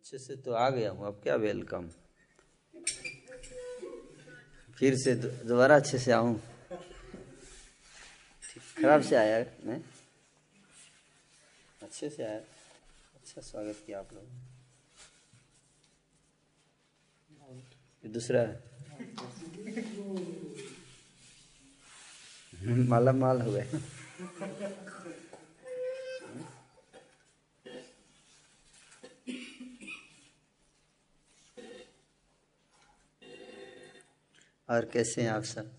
अच्छे से तो आ गया हूँ, अब क्या वेलकम, फिर से दोबारा अच्छे से आऊँ, खराब से आया मैं, अच्छे से आया, अच्छा स्वागत किया आप लोग। दूसरा माला माल हो गए। और कैसे हैं आप सब?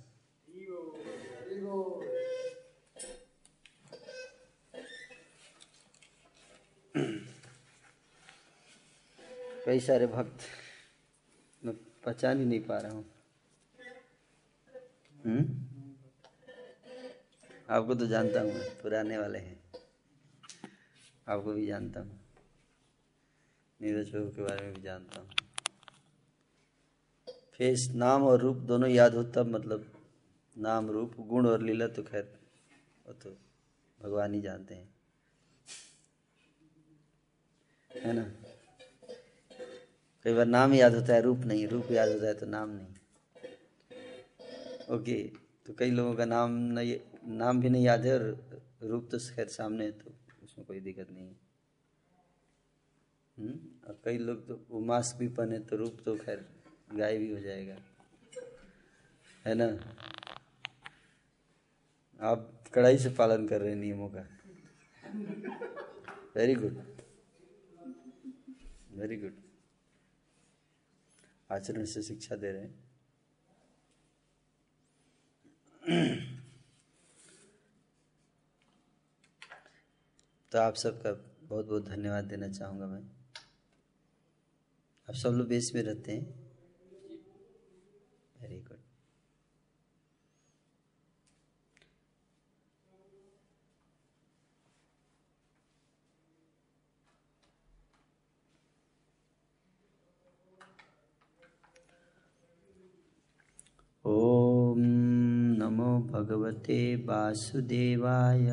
कई सारे भक्त मैं पहचान ही नहीं पा रहा हूँ। आपको तो जानता हूँ, पुराने वाले हैं, आपको भी जानता हूँ, नीरज प्रभु के बारे में भी जानता हूँ। फेस, नाम और रूप दोनों याद हो तब, मतलब नाम रूप गुण और लीला तो खैर वो तो भगवान ही जानते हैं, है ना। कई बार नाम याद होता है, रूप नहीं, रूप याद होता है तो नाम नहीं। ओके, तो कई लोगों का नाम नहीं, नाम भी नहीं याद है और रूप तो खैर सामने है, तो उसमें कोई दिक्कत नहीं है। और कई लोग तो वो मास्क भी पहने तो रूप तो खैर गाय भी हो जाएगा, है ना। आप कड़ाई से पालन कर रहे नियमों का, वेरी गुड वेरी गुड, आचरण से शिक्षा दे रहे हैं। तो आप सबका बहुत बहुत धन्यवाद देना चाहूँगा मैं। आप सब लोग बेस में रहते हैं, वेरी गुड। ओम नमो भगवते वासुदेवाय।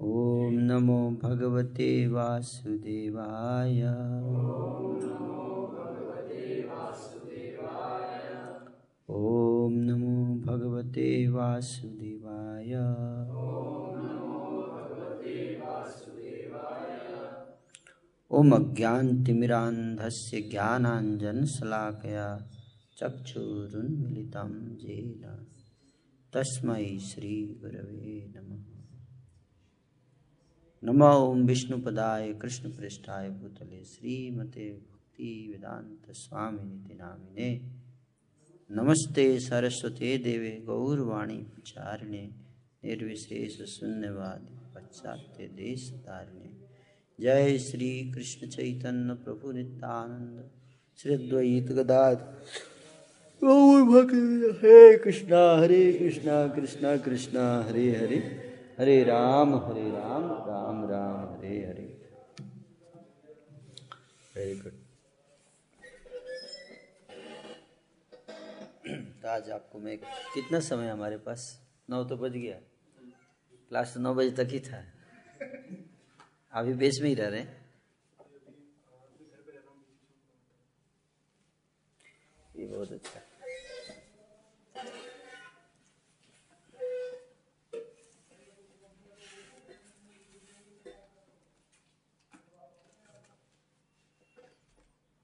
ओम नमो भगवते वासुदेवाय। ओम नमो भगवते वासुदेवाय। ओम अज्ञानतिमिरांधस्य ज्ञानांजनशलाकया चक्षुरुन्मीलितं येन तस्मै श्री गुरवे नमः। नमः ओम विष्णुपदाय कृष्णप्रेष्ठाय भूतले श्रीमते भक्ति वेदांत स्वामिनिति नामिने। नमस्ते सरस्वते देवे गौरवाणी प्रचारिणे निर्विशेष शून्यवादी पश्चाते देश तारिणे। जय श्री कृष्ण चैतन्य प्रभु नित्यानंद श्री अद्वैत गदाधर। हरे कृष्णा कृष्णा कृष्णा हरे हरे, हरे राम राम राम हरे हरे। Very good. तो आज आपको मैं कितना समय हमारे पास, 9 तो बज गया, क्लास तो 9 बजे तक ही था, अभी बेस में ही रह रहे हैं। ये बहुत अच्छा।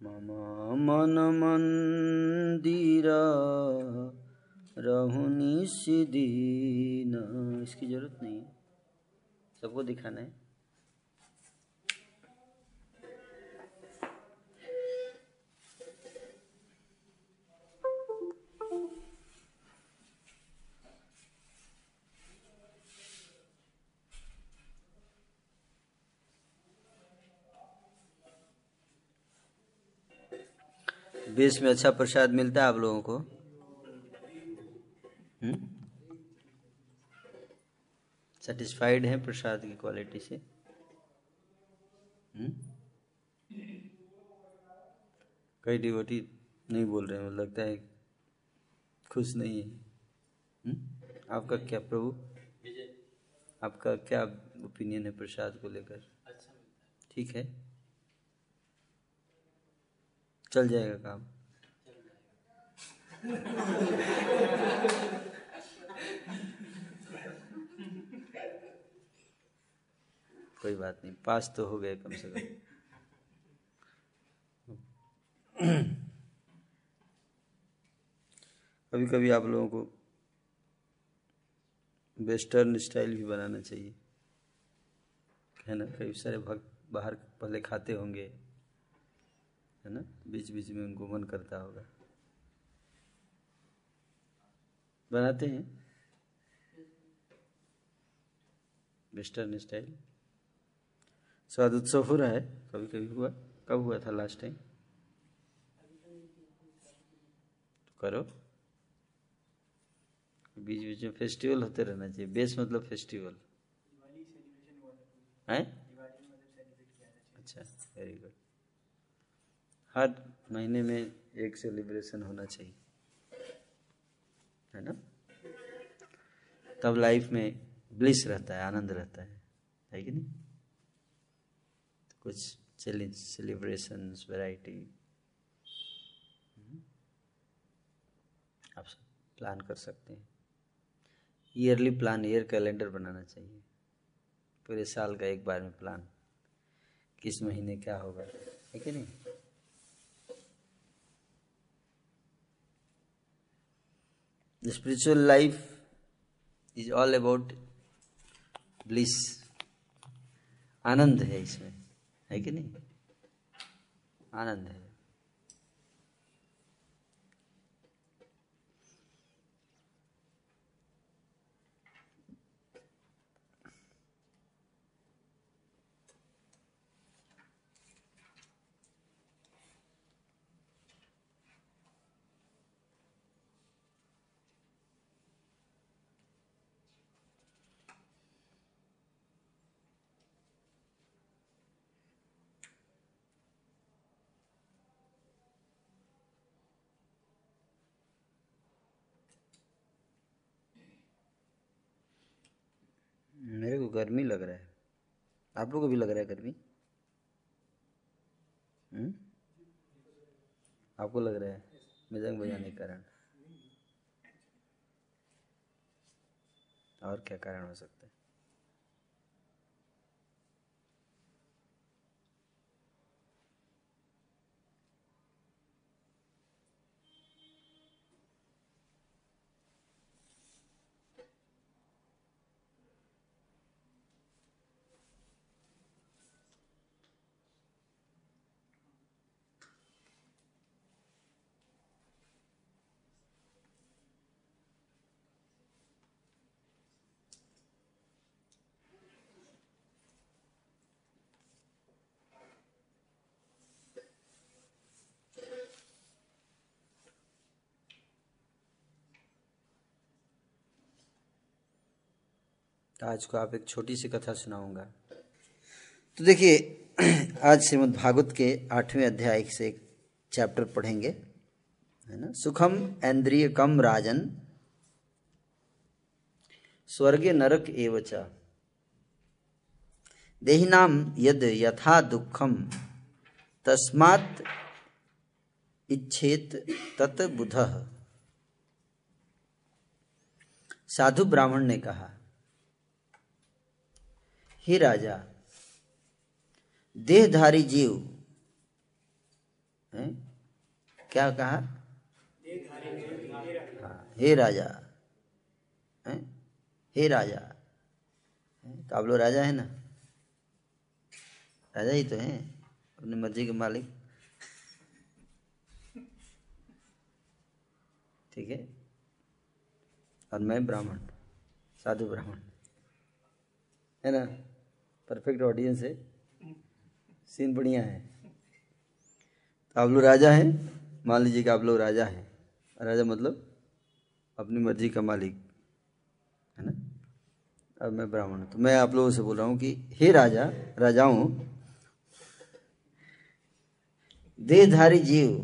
मम मन मंदिर रहुनि सिदीन, इसकी जरूरत नहीं, सबको दिखाना है। बेस में अच्छा प्रसाद मिलता है आप लोगों को। सेटिस्फाइड हैं प्रसाद की क्वालिटी से? कई डिवोटी नहीं बोल रहे हैं, लगता है खुश नहीं है। आपका क्या प्रभु, आपका क्या ओपिनियन है प्रसाद को लेकर? अच्छा, ठीक है, चल जाएगा काम। कोई बात नहीं, पास तो हो गए कम से कम। कभी कभी आप लोगों को वेस्टर्न स्टाइल भी बनाना चाहिए, है ना? कई सारे भक्त बाहर पहले खाते होंगे, है ना, बीच बीच में उनको मन करता होगा, बनाते हैं वेस्टर्न स्टाइल। स्वाद उत्सव हो रहा है, कभी कभी हुआ, कब हुआ था लास्ट टाइम? तो करो, बीच बीच में फेस्टिवल होते रहना चाहिए। बेस मतलब फेस्टिवल है, अच्छा, वेरी गुड। हर महीने में एक सेलिब्रेशन होना चाहिए, है ना? तब लाइफ में ब्लिस रहता है, आनंद रहता है कि नहीं? तो कुछ चैलेंज, सेलिब्रेशंस, वैरायटी आप प्लान कर सकते हैं। ईयरली प्लान, ईयर कैलेंडर बनाना चाहिए, पूरे साल का एक बार में प्लान, किस महीने क्या होगा, है कि नहीं? The spiritual life is all about bliss, आनंद है इसमें, है कि नहीं? आनंद है। मेरे को गर्मी लग रहा है, आप लोगों को भी लग रहा है गर्मी? आपको लग रहा है मृदंग बजाने के कारण? और क्या कारण हो सकता है? आज को आप एक छोटी सी कथा सुनाऊंगा। तो देखिए, आज श्रीमद् भागवत के 8वें अध्याय से एक चैप्टर पढ़ेंगे, है ना? सुखम ऐन्द्रियकम राजन स्वर्गे नरक एवच देहिनाम यद यथा दुखम तस्मात् इच्छेत तत् बुधः। साधु ब्राह्मण ने कहा, हे राजा, देहधारी जीव, है? क्या कहा? हे राजा, है? हे राजा, है? तो आप लोग राजा है ना, राजा ही तो हैं, अपनी मर्जी के मालिक, ठीक है? और मैं ब्राह्मण, साधु ब्राह्मण, है ना? परफेक्ट ऑडियंस है, सीन बढ़िया है। तो आप लोग राजा हैं, मान लीजिए कि आप लोग राजा हैं, राजा मतलब अपनी मर्जी का मालिक, है ना? अब मैं ब्राह्मण हूँ, तो मैं आप लोगों से बोल रहा हूँ कि हे राजा, राजाओं, देहधारी जीव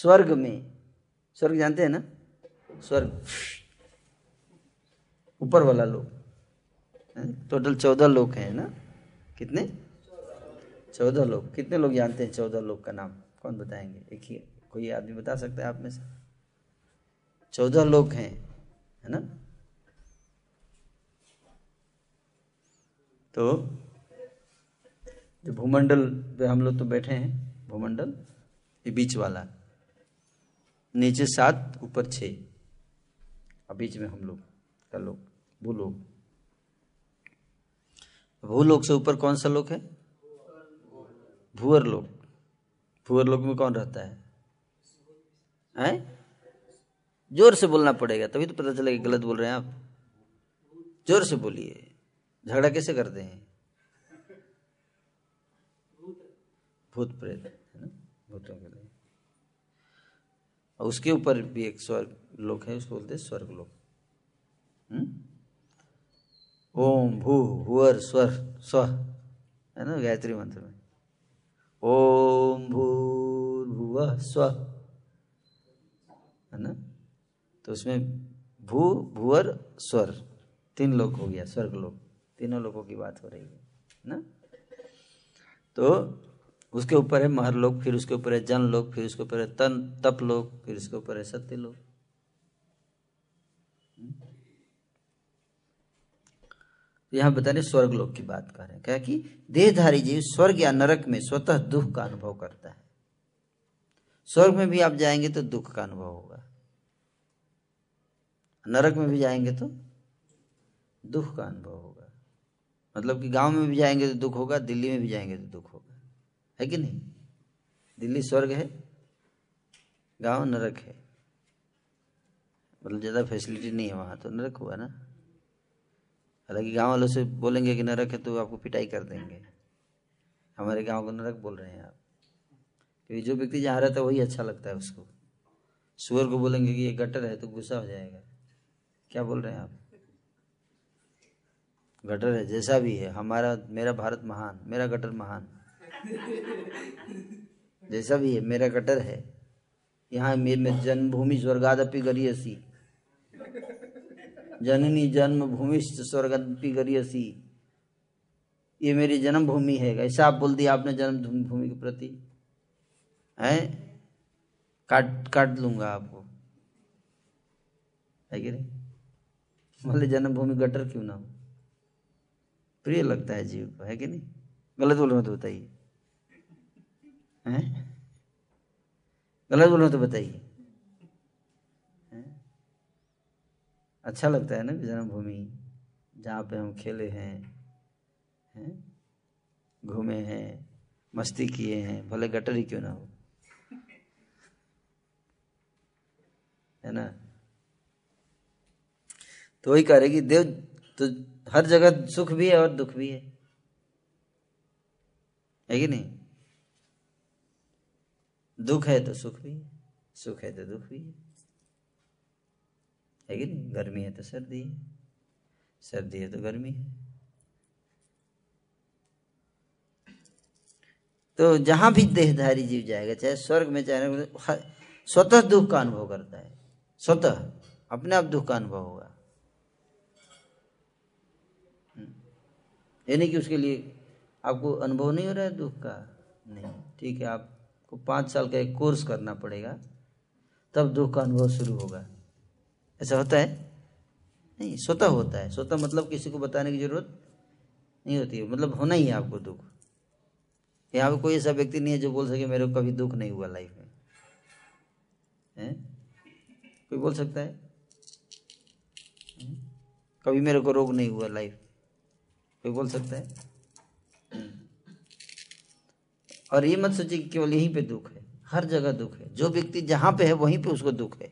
स्वर्ग में, स्वर्ग जानते हैं ना, स्वर्ग ऊपर वाला लोग, टोटल 14 लोग हैं ना, कितने 14 लोग। कितने लोग जानते हैं 14 लोग का नाम, कौन बताएंगे? एक ही कोई आदमी बता सकता है आप में से? 14 लोग हैं, है ना। तो जो भूमंडल पे हम लोग तो बैठे हैं, भूमंडल ये बीच वाला, नीचे 7 ऊपर 6, अब बीच में हम लोग का लोग भूलोक। भूलोक से ऊपर कौन सा लोक है? भूअर लोक। भूअर लोक में कौन रहता है? जोर से बोलना पड़ेगा तभी तो पता चलेगा गलत बोल रहे हैं आप। जोर से बोलिए। झगड़ा कैसे करते हैं? भूत प्रेत, है ना, भूतों के लिए। और उसके ऊपर भी एक स्वर्ग लोक है, उसको बोलते हैं स्वर्ग लोक। ओम भू भूअर स्वर स्व, है ना, गायत्री मंत्र में ओम भूर भुव स्व, है ना। तो उसमें भू भूअर स्वर 3 लोक हो गया, स्वर्ग लोक। तीनों लोगों की बात हो रही है ना। तो उसके ऊपर है महर लोक, फिर उसके ऊपर है जन लोक, फिर उसके ऊपर है तन तप लोक, फिर उसके ऊपर है सत्य लोक। यहां बता रहे स्वर्ग लोक की बात कर रहे हैं, क्या कि देहधारी जीव स्वर्ग या नरक में स्वतः दुख का अनुभव करता है। स्वर्ग में भी आप जाएंगे तो दुख का अनुभव होगा, नरक में भी जाएंगे तो दुख का अनुभव होगा। मतलब कि गांव में भी जाएंगे तो दुख होगा, दिल्ली में भी जाएंगे तो दुख होगा, है कि नहीं। दिल्ली स्वर्ग है, गांव नरक है, मतलब ज़्यादा फैसिलिटी नहीं है वहाँ, तो नरक हुआ ना। हालांकि गांव वालों से बोलेंगे कि नरक है तो आपको पिटाई कर देंगे। हमारे गांव को नरक बोल रहे हैं आप, क्योंकि जो व्यक्ति जहाँ रहता है वही अच्छा लगता है उसको। सुअर को बोलेंगे कि ये गटर है तो गुस्सा हो जाएगा। क्या बोल रहे हैं आप, गटर है। जैसा भी है हमारा, मेरा भारत महान, मेरा गटर महान। जैसा भी है मेरा गटर है। यहाँ मेरे जन्मभूमि स्वर्गादपि गरीयसी, जननी जन्मभूमिश्च स्वर्गादपि गरीयसी। ये मेरी जन्मभूमि है, ऐसा आप बोल दिया आपने जन्मभूमि के प्रति, है काट लूंगा आपको, है कि नहीं। भले जन्मभूमि गटर क्यों ना हो, प्रिय लगता है जीव को, है कि नहीं। गलत बोल रहा हूँ तो बताइए, हैं, गलत बोल रहा हूँ तो बताइए। अच्छा लगता है ना जन्मभूमि, जहाँ पे हम खेले हैं, घूमे हैं, मस्ती किए हैं, भले गटर ही क्यों ना हो, है ना। तो वही कह रहे कि देव तो हर जगह सुख भी है और दुख भी है कि नहीं। दुख है तो सुख भी है, सुख है तो दुख भी है कि नहीं। गर्मी है तो सर्दी है, सर्दी है तो गर्मी है। तो जहां भी देहधारी जीव जाएगा, चाहे स्वर्ग में चाहे, स्वतः दुख का अनुभव करता है। स्वतः अपने आप दुख का अनुभव होगा, यानी कि उसके लिए आपको अनुभव नहीं हो रहा है दुख का, नहीं, ठीक है। आपको 5 साल का एक कोर्स करना पड़ेगा तब दुख का अनुभव शुरू होगा। ऐसा होता है नहीं, स्वतः होता है। स्वतः मतलब किसी को बताने की जरूरत नहीं होती है, मतलब होना ही है आपको दुख। यहाँ पे कोई ऐसा व्यक्ति नहीं है जो बोल सके मेरे को कभी दुख नहीं हुआ लाइफ में, है कोई बोल सकता है कभी मेरे को रोग नहीं हुआ लाइफ, कोई बोल सकता है। और ये मत सोचिए कि केवल यहीं पे दुख है, हर जगह दुख है। जो व्यक्ति जहां पे है वहीं पे उसको दुख है।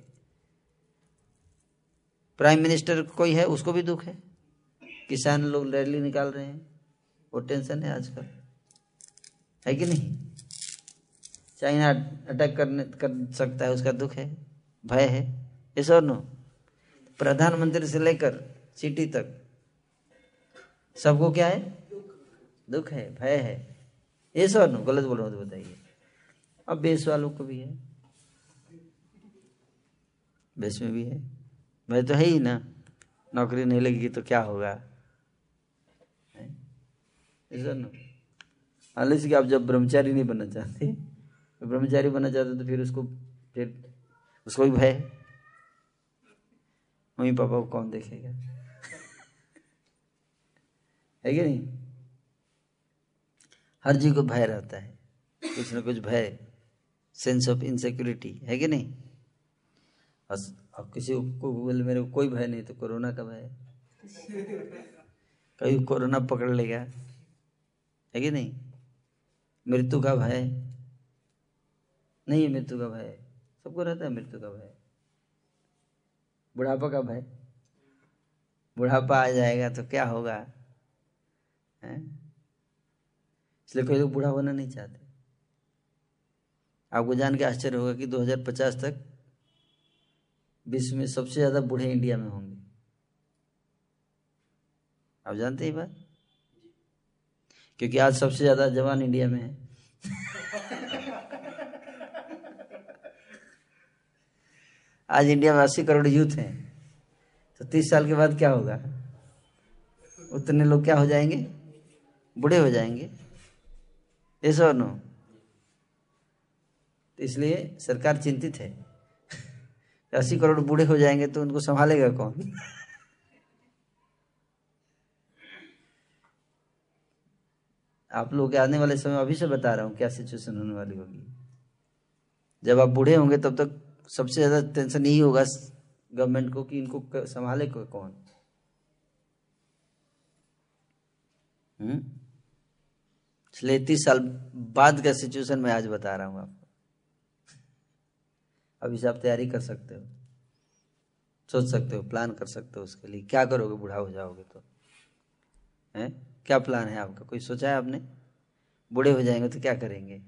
प्राइम मिनिस्टर कोई है उसको भी दुख है, किसान लोग रैली निकाल रहे हैं, वो टेंशन है आजकल, है कि नहीं। चाइना अटैक कर सकता है, उसका दुख है, भय है, ऐसा और नो। प्रधानमंत्री से लेकर सिटी तक सबको क्या है, दुख है, भय है, ये सब। नो गलत बोल रहा हूँ तो बताइए। अब बेस वालों को भी है, बेस में भी है, भय तो है ही ना। नौकरी नहीं लगेगी तो क्या होगा, ऐसा ना, हालांकि कि आप जब ब्रह्मचारी नहीं बनना चाहते, ब्रह्मचारी बनना चाहते तो फिर उसको भी भय, मम्मी पापा को कौन देखेगा है कि नहीं। हर जी को भय रहता है, कुछ ना कुछ भय, सेंस ऑफ इनसिक्योरिटी है कि नहीं। अब किसी को बोले मेरे को कोई भय नहीं तो कोरोना का भय, कहीं कोरोना पकड़ लेगा है कि नहीं। मृत्यु का भय नहीं, मृत्यु का भय सबको रहता है, मृत्यु का भय, बुढ़ापा का भय, बुढ़ापा आ जाएगा तो क्या होगा है? इसलिए कोई लोग बूढ़ा होना नहीं चाहते। आपको जान के आश्चर्य होगा कि 2050 तक विश्व में सबसे ज़्यादा बूढ़े इंडिया में होंगे। आप जानते हैं बात, क्योंकि आज सबसे ज़्यादा जवान इंडिया में है आज इंडिया में 80 करोड़ यूथ हैं, तो 30 साल के बाद क्या होगा, उतने लोग क्या हो जाएंगे, बूढ़े हो जाएंगे। ऐसा और नो, इसलिए सरकार चिंतित है, 80 करोड़ बूढ़े हो जाएंगे तो उनको संभालेगा कौन आप लोग के आने वाले समय अभी से बता रहा हूँ क्या सिचुएशन होने वाली होगी। जब आप बूढ़े होंगे तब तक सबसे ज़्यादा टेंशन यही होगा गवर्नमेंट को कि इनको संभाले कौन। इसलिए 30 साल बाद का सिचुएशन मैं आज बता रहा हूँ आपको, अभी से आप तैयारी कर सकते हो, सोच सकते हो, प्लान कर सकते हो उसके लिए। क्या करोगे बूढ़ा हो जाओगे तो हैं, क्या प्लान है आपका, कोई सोचा है आपने? बूढ़े हो जाएंगे तो क्या करेंगे?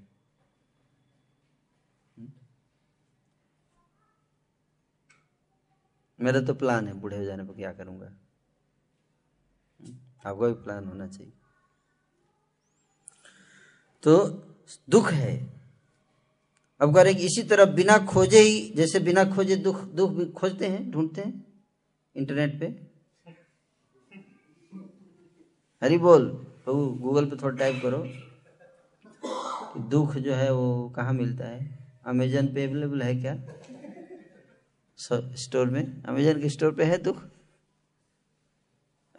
मेरा तो प्लान है, बूढ़े हो जाने पर क्या करूंगा। आपका भी प्लान होना चाहिए। तो दुख है। अब कह रहे कि इसी तरह बिना खोजे ही, जैसे बिना खोजे दुख भी खोजते हैं, ढूंढते हैं इंटरनेट पे। हरी बोल प्रभु, गूगल पे थोड़ा टाइप करो कि दुख जो है वो कहाँ मिलता है। अमेजन पे अवेलेबल है क्या, स्टोर में, अमेजन के स्टोर पे है दुख?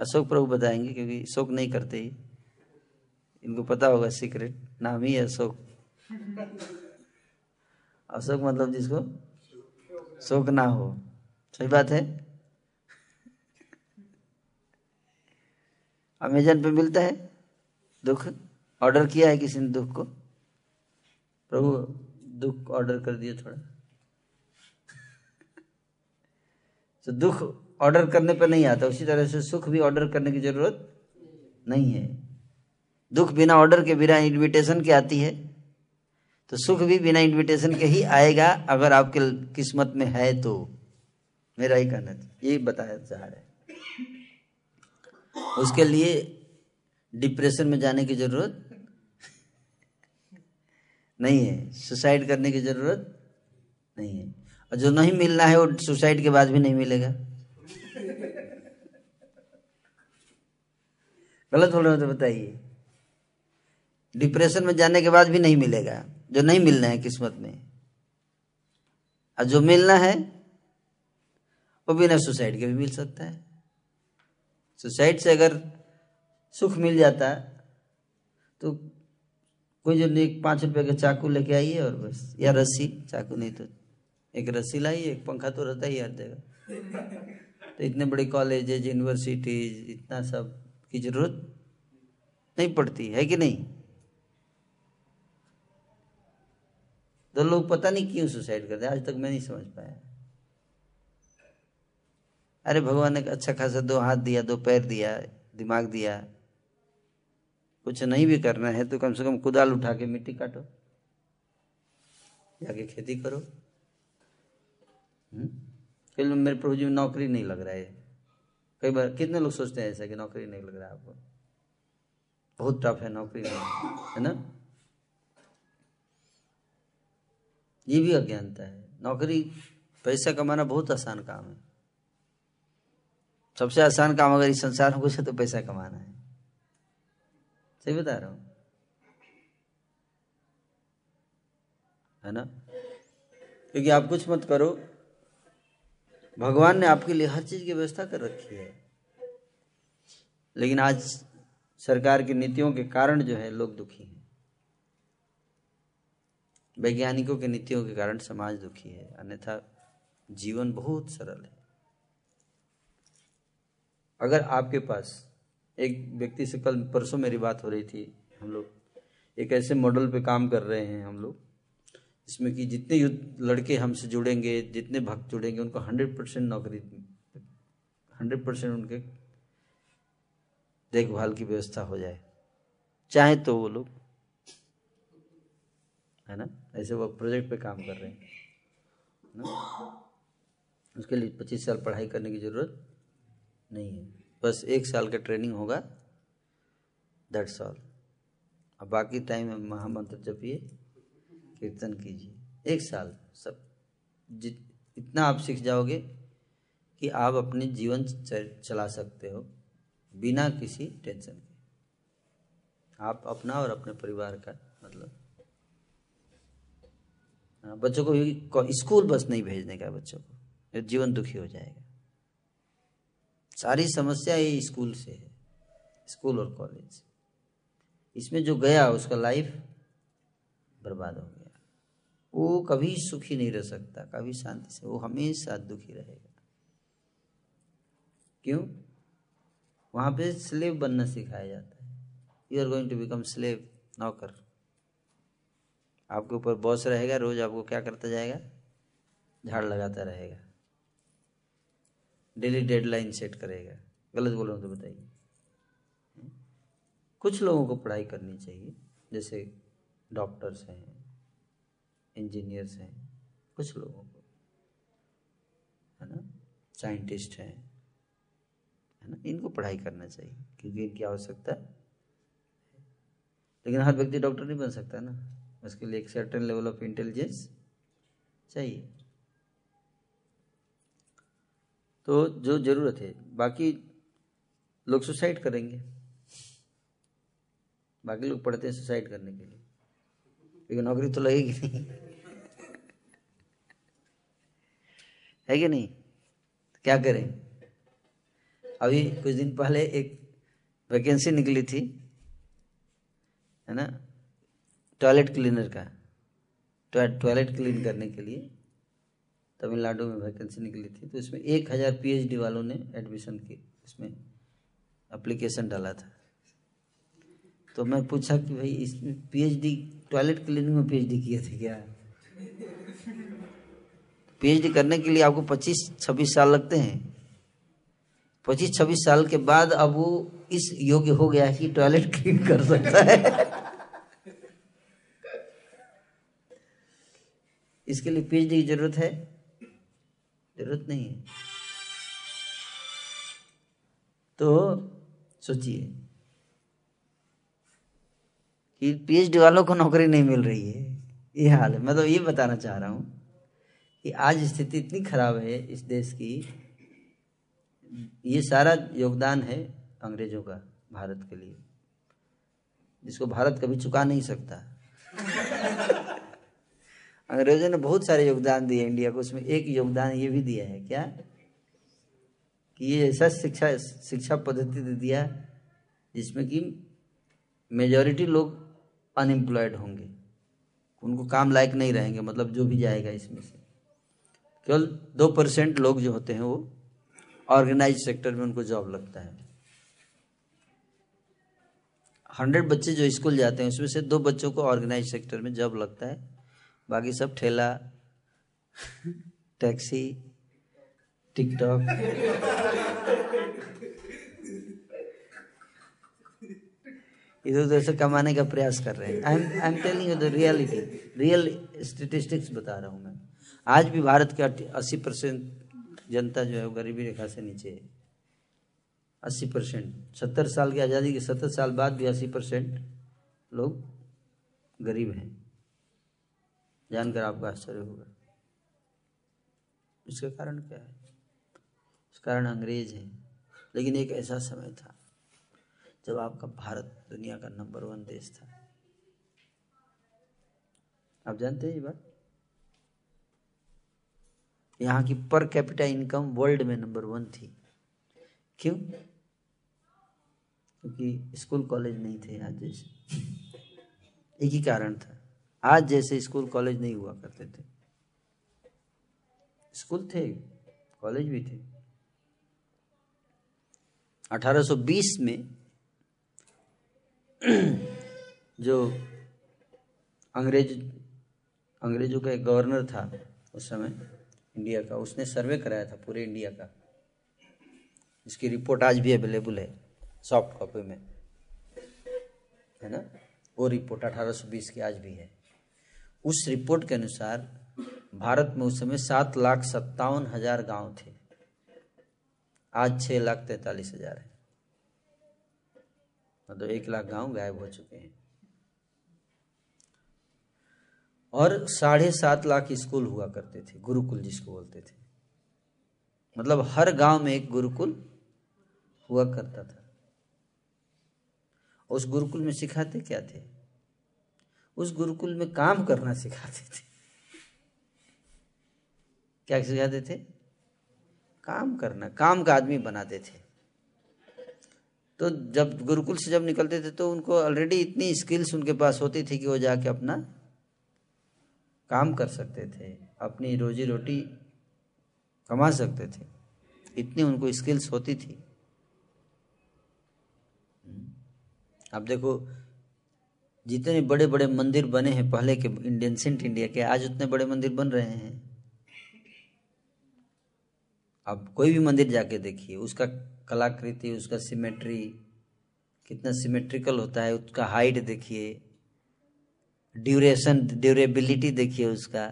अशोक प्रभु बताएंगे, क्योंकि शोक नहीं करते ही, इनको पता होगा सीक्रेट, नाम ही है अशोक। अशोक मतलब जिसको शोक ना हो, सही बात है। अमेजन पे मिलता है दुख, ऑर्डर किया है किसी ने दुख को, प्रभु दुख ऑर्डर कर दिया थोड़ा। तो दुख ऑर्डर करने पर नहीं आता, उसी तरह से सुख भी ऑर्डर करने की जरूरत नहीं है। दुख बिना ऑर्डर के, बिना इन्विटेशन के आती है, तो सुख भी बिना इन्विटेशन के ही आएगा अगर आपके किस्मत में है तो। मेरा ही कहना था, ये बताया जा रहा है। उसके लिए डिप्रेशन में जाने की जरूरत नहीं है, सुसाइड करने की जरूरत नहीं है, और जो नहीं मिलना है वो सुसाइड के बाद भी नहीं मिलेगा। गलत बोल रहे हो तो बताइए। डिप्रेशन में जाने के बाद भी नहीं मिलेगा जो नहीं मिलना है किस्मत में, और जो मिलना है वो बिना सुसाइड के भी मिल सकता है। सुसाइड से अगर सुख मिल जाता तो कोई जो एक 5 रुपए का चाकू लेके आइए और बस, या रस्सी, चाकू नहीं तो एक रस्सी लाइए, एक पंखा तो रहता ही हर जगह। तो इतने बड़े कॉलेजेज, यूनिवर्सिटीज, इतना सब की जरूरत नहीं पड़ती है कि नहीं। तो लोग पता नहीं क्यों सुसाइड करते, आज तक मैं नहीं समझ पाया। अरे भगवान ने अच्छा खासा 2 हाथ दिया, 2 पैर दिया, दिमाग दिया, कुछ नहीं भी करना है तो कम से कम कुदाल उठा के मिट्टी काटो, जाके खेती करो। कई लोग, मेरे प्रभु जी में नौकरी नहीं लग रहा है, कई बार कितने लोग सोचते हैं ऐसा कि नौकरी नहीं लग रहा है आपको, बहुत टफ है नौकरी नहीं, है ना। ये भी अज्ञानता है। नौकरी, पैसा कमाना बहुत आसान काम है, सबसे आसान काम अगर इस संसार में कुछ है तो पैसा कमाना है, सही बता रहा हूँ, है ना। क्योंकि आप कुछ मत करो, भगवान ने आपके लिए हर चीज की व्यवस्था कर रखी है, लेकिन आज सरकार की नीतियों के कारण जो है लोग दुखी हैं, वैज्ञानिकों की नीतियों के कारण समाज दुखी है, अन्यथा जीवन बहुत सरल है। अगर आपके पास, एक व्यक्ति से कल परसों मेरी बात हो रही थी, हम लोग एक ऐसे मॉडल पे काम कर रहे हैं हम लोग, इसमें कि जितने लड़के हमसे जुड़ेंगे, जितने भक्त जुड़ेंगे, उनको 100% नौकरी, 100% उनके देखभाल की व्यवस्था हो जाए, चाहे तो वो लोग, है ना, ऐसे वो प्रोजेक्ट पे काम कर रहे हैं ना। उसके लिए 25 साल पढ़ाई करने की ज़रूरत नहीं है, बस 1 साल का ट्रेनिंग होगा, दैट्स ऑल। अब बाकी टाइम में महामंत्र जपिए, कीर्तन कीजिए, 1 साल सब इतना आप सीख जाओगे कि आप अपने जीवन चला सकते हो बिना किसी टेंशन के, आप अपना और अपने परिवार का, मतलब बच्चों को भी स्कूल बस नहीं भेजने का, बच्चों को जीवन दुखी हो जाएगा। सारी समस्या ये स्कूल से है, स्कूल और कॉलेज, इसमें जो गया उसका लाइफ बर्बाद हो गया, वो कभी सुखी नहीं रह सकता, कभी शांति से, वो हमेशा दुखी रहेगा। क्यों? वहाँ पे स्लेव बनना सिखाया जाता है, you are going to become slave, नौकर। आपके ऊपर बॉस रहेगा, रोज आपको क्या करता जाएगा, झाड़ लगाता रहेगा, डेली डेडलाइन सेट करेगा। गलत बोल रहा हूँ तो बताइए। कुछ लोगों को पढ़ाई करनी चाहिए, जैसे डॉक्टर्स हैं, इंजीनियर्स हैं, कुछ लोगों को, है ना, साइंटिस्ट हैं, है ना, इनको पढ़ाई करना चाहिए क्योंकि इनकी आवश्यकता है। लेकिन हर व्यक्ति डॉक्टर नहीं बन सकता ना, उसके लिए एक सर्टेन लेवल ऑफ इंटेलिजेंस चाहिए। तो जो ज़रूरत है, बाकी लोग सुसाइड करेंगे, बाकी लोग पढ़ते हैं सुसाइड करने के लिए, लेकिन नौकरी तो लगेगी नहीं, है कि नहीं, क्या करें। अभी कुछ दिन पहले एक वैकेंसी निकली थी, है ना, टॉयलेट क्लीनर का, टॉयलेट क्लीन करने के लिए तमिलनाडु में वैकेंसी निकली थी। तो इसमें 1000 PhD वालों ने एडमिशन की, इसमें एप्लीकेशन डाला था। तो मैं पूछा कि भाई इसमें PhD, टॉयलेट क्लीनिंग में PhD किए थे क्या? PhD करने के लिए आपको 25-26 साल लगते हैं। 25-26 साल के बाद अब वो इस योग्य हो गया है कि टॉयलेट क्लीन कर सकता है। इसके लिए PhD की जरूरत है? जरूरत नहीं है। तो सोचिए कि PhD वालों को नौकरी नहीं मिल रही है, ये हाल है। मैं तो ये बताना चाह रहा हूँ कि आज स्थिति इतनी खराब है इस देश की, ये सारा योगदान है अंग्रेजों का भारत के लिए, जिसको भारत कभी चुका नहीं सकता। अंग्रेजों ने बहुत सारे योगदान दिए इंडिया को, उसमें एक योगदान ये भी दिया है क्या, कि ये ऐसा शिक्षा पद्धति दे दिया जिसमें कि मेजॉरिटी लोग अनएम्प्लॉयड होंगे, उनको काम लायक नहीं रहेंगे, मतलब जो भी जाएगा इसमें से केवल 2% लोग जो होते हैं वो ऑर्गेनाइज सेक्टर में उनको जॉब लगता है। 100 बच्चे जो स्कूल जाते हैं उसमें से 2 बच्चों को ऑर्गेनाइज सेक्टर में जॉब लगता है, बाकी सब ठेला, टैक्सी, टिकटॉक, इधर उधर से कमाने का प्रयास कर रहे हैं। I am telling you the reality, real statistics बता रहा हूँ मैं। आज भी भारत के 80% जनता जो है वो गरीबी रेखा से नीचे है, 80%। 70 साल की आज़ादी के 70 साल बाद भी 80% लोग गरीब हैं, जानकर आपका आश्चर्य होगा। इसका कारण क्या है? इसका कारण अंग्रेज हैं। लेकिन एक ऐसा समय था जब आपका भारत दुनिया का नंबर 1 देश था। आप जानते हैं ये बात। यहाँ की पर कैपिटा इनकम वर्ल्ड में नंबर 1 थी। क्यों? क्योंकि स्कूल कॉलेज नहीं थे आज जैसे। एक ही कारण था, आज जैसे स्कूल कॉलेज नहीं हुआ करते थे। स्कूल थे, कॉलेज भी थे। 1820 में जो अंग्रेजों का एक गवर्नर था उस समय इंडिया का, उसने सर्वे कराया था पूरे इंडिया का। इसकी रिपोर्ट आज भी अवेलेबल है सॉफ्ट कॉपी में, है ना। वो रिपोर्ट 1820 की आज भी है। उस रिपोर्ट के अनुसार भारत में उस समय 7,57,000 गांव थे, आज 6,43,000 है। मतलब 1 लाख गांव गायब हो चुके हैं। और 7.5 लाख स्कूल हुआ करते थे, गुरुकुल जिसको बोलते थे। मतलब हर गांव में एक गुरुकुल हुआ करता था। उस गुरुकुल में सिखाते क्या थे? उस गुरुकुल में काम करना सिखाते थे। क्या सिखाते थे? काम करना। काम का आदमी बनाते थे। तो जब गुरुकुल से जब निकलते थे तो उनको ऑलरेडी इतनी स्किल्स उनके पास होती थी कि वो जाके अपना काम कर सकते थे, अपनी रोजी रोटी कमा सकते थे। इतनी उनको स्किल्स होती थी। अब देखो जितने बड़े बड़े मंदिर बने हैं पहले के इंडियन सेंट इंडिया के, आज उतने बड़े मंदिर बन रहे हैं। अब कोई भी मंदिर जाके देखिए, उसका कलाकृति, उसका सिमेट्री कितना सिमेट्रिकल होता है, उसका हाइट देखिए, ड्यूरेशन ड्यूरेबिलिटी देखिए, उसका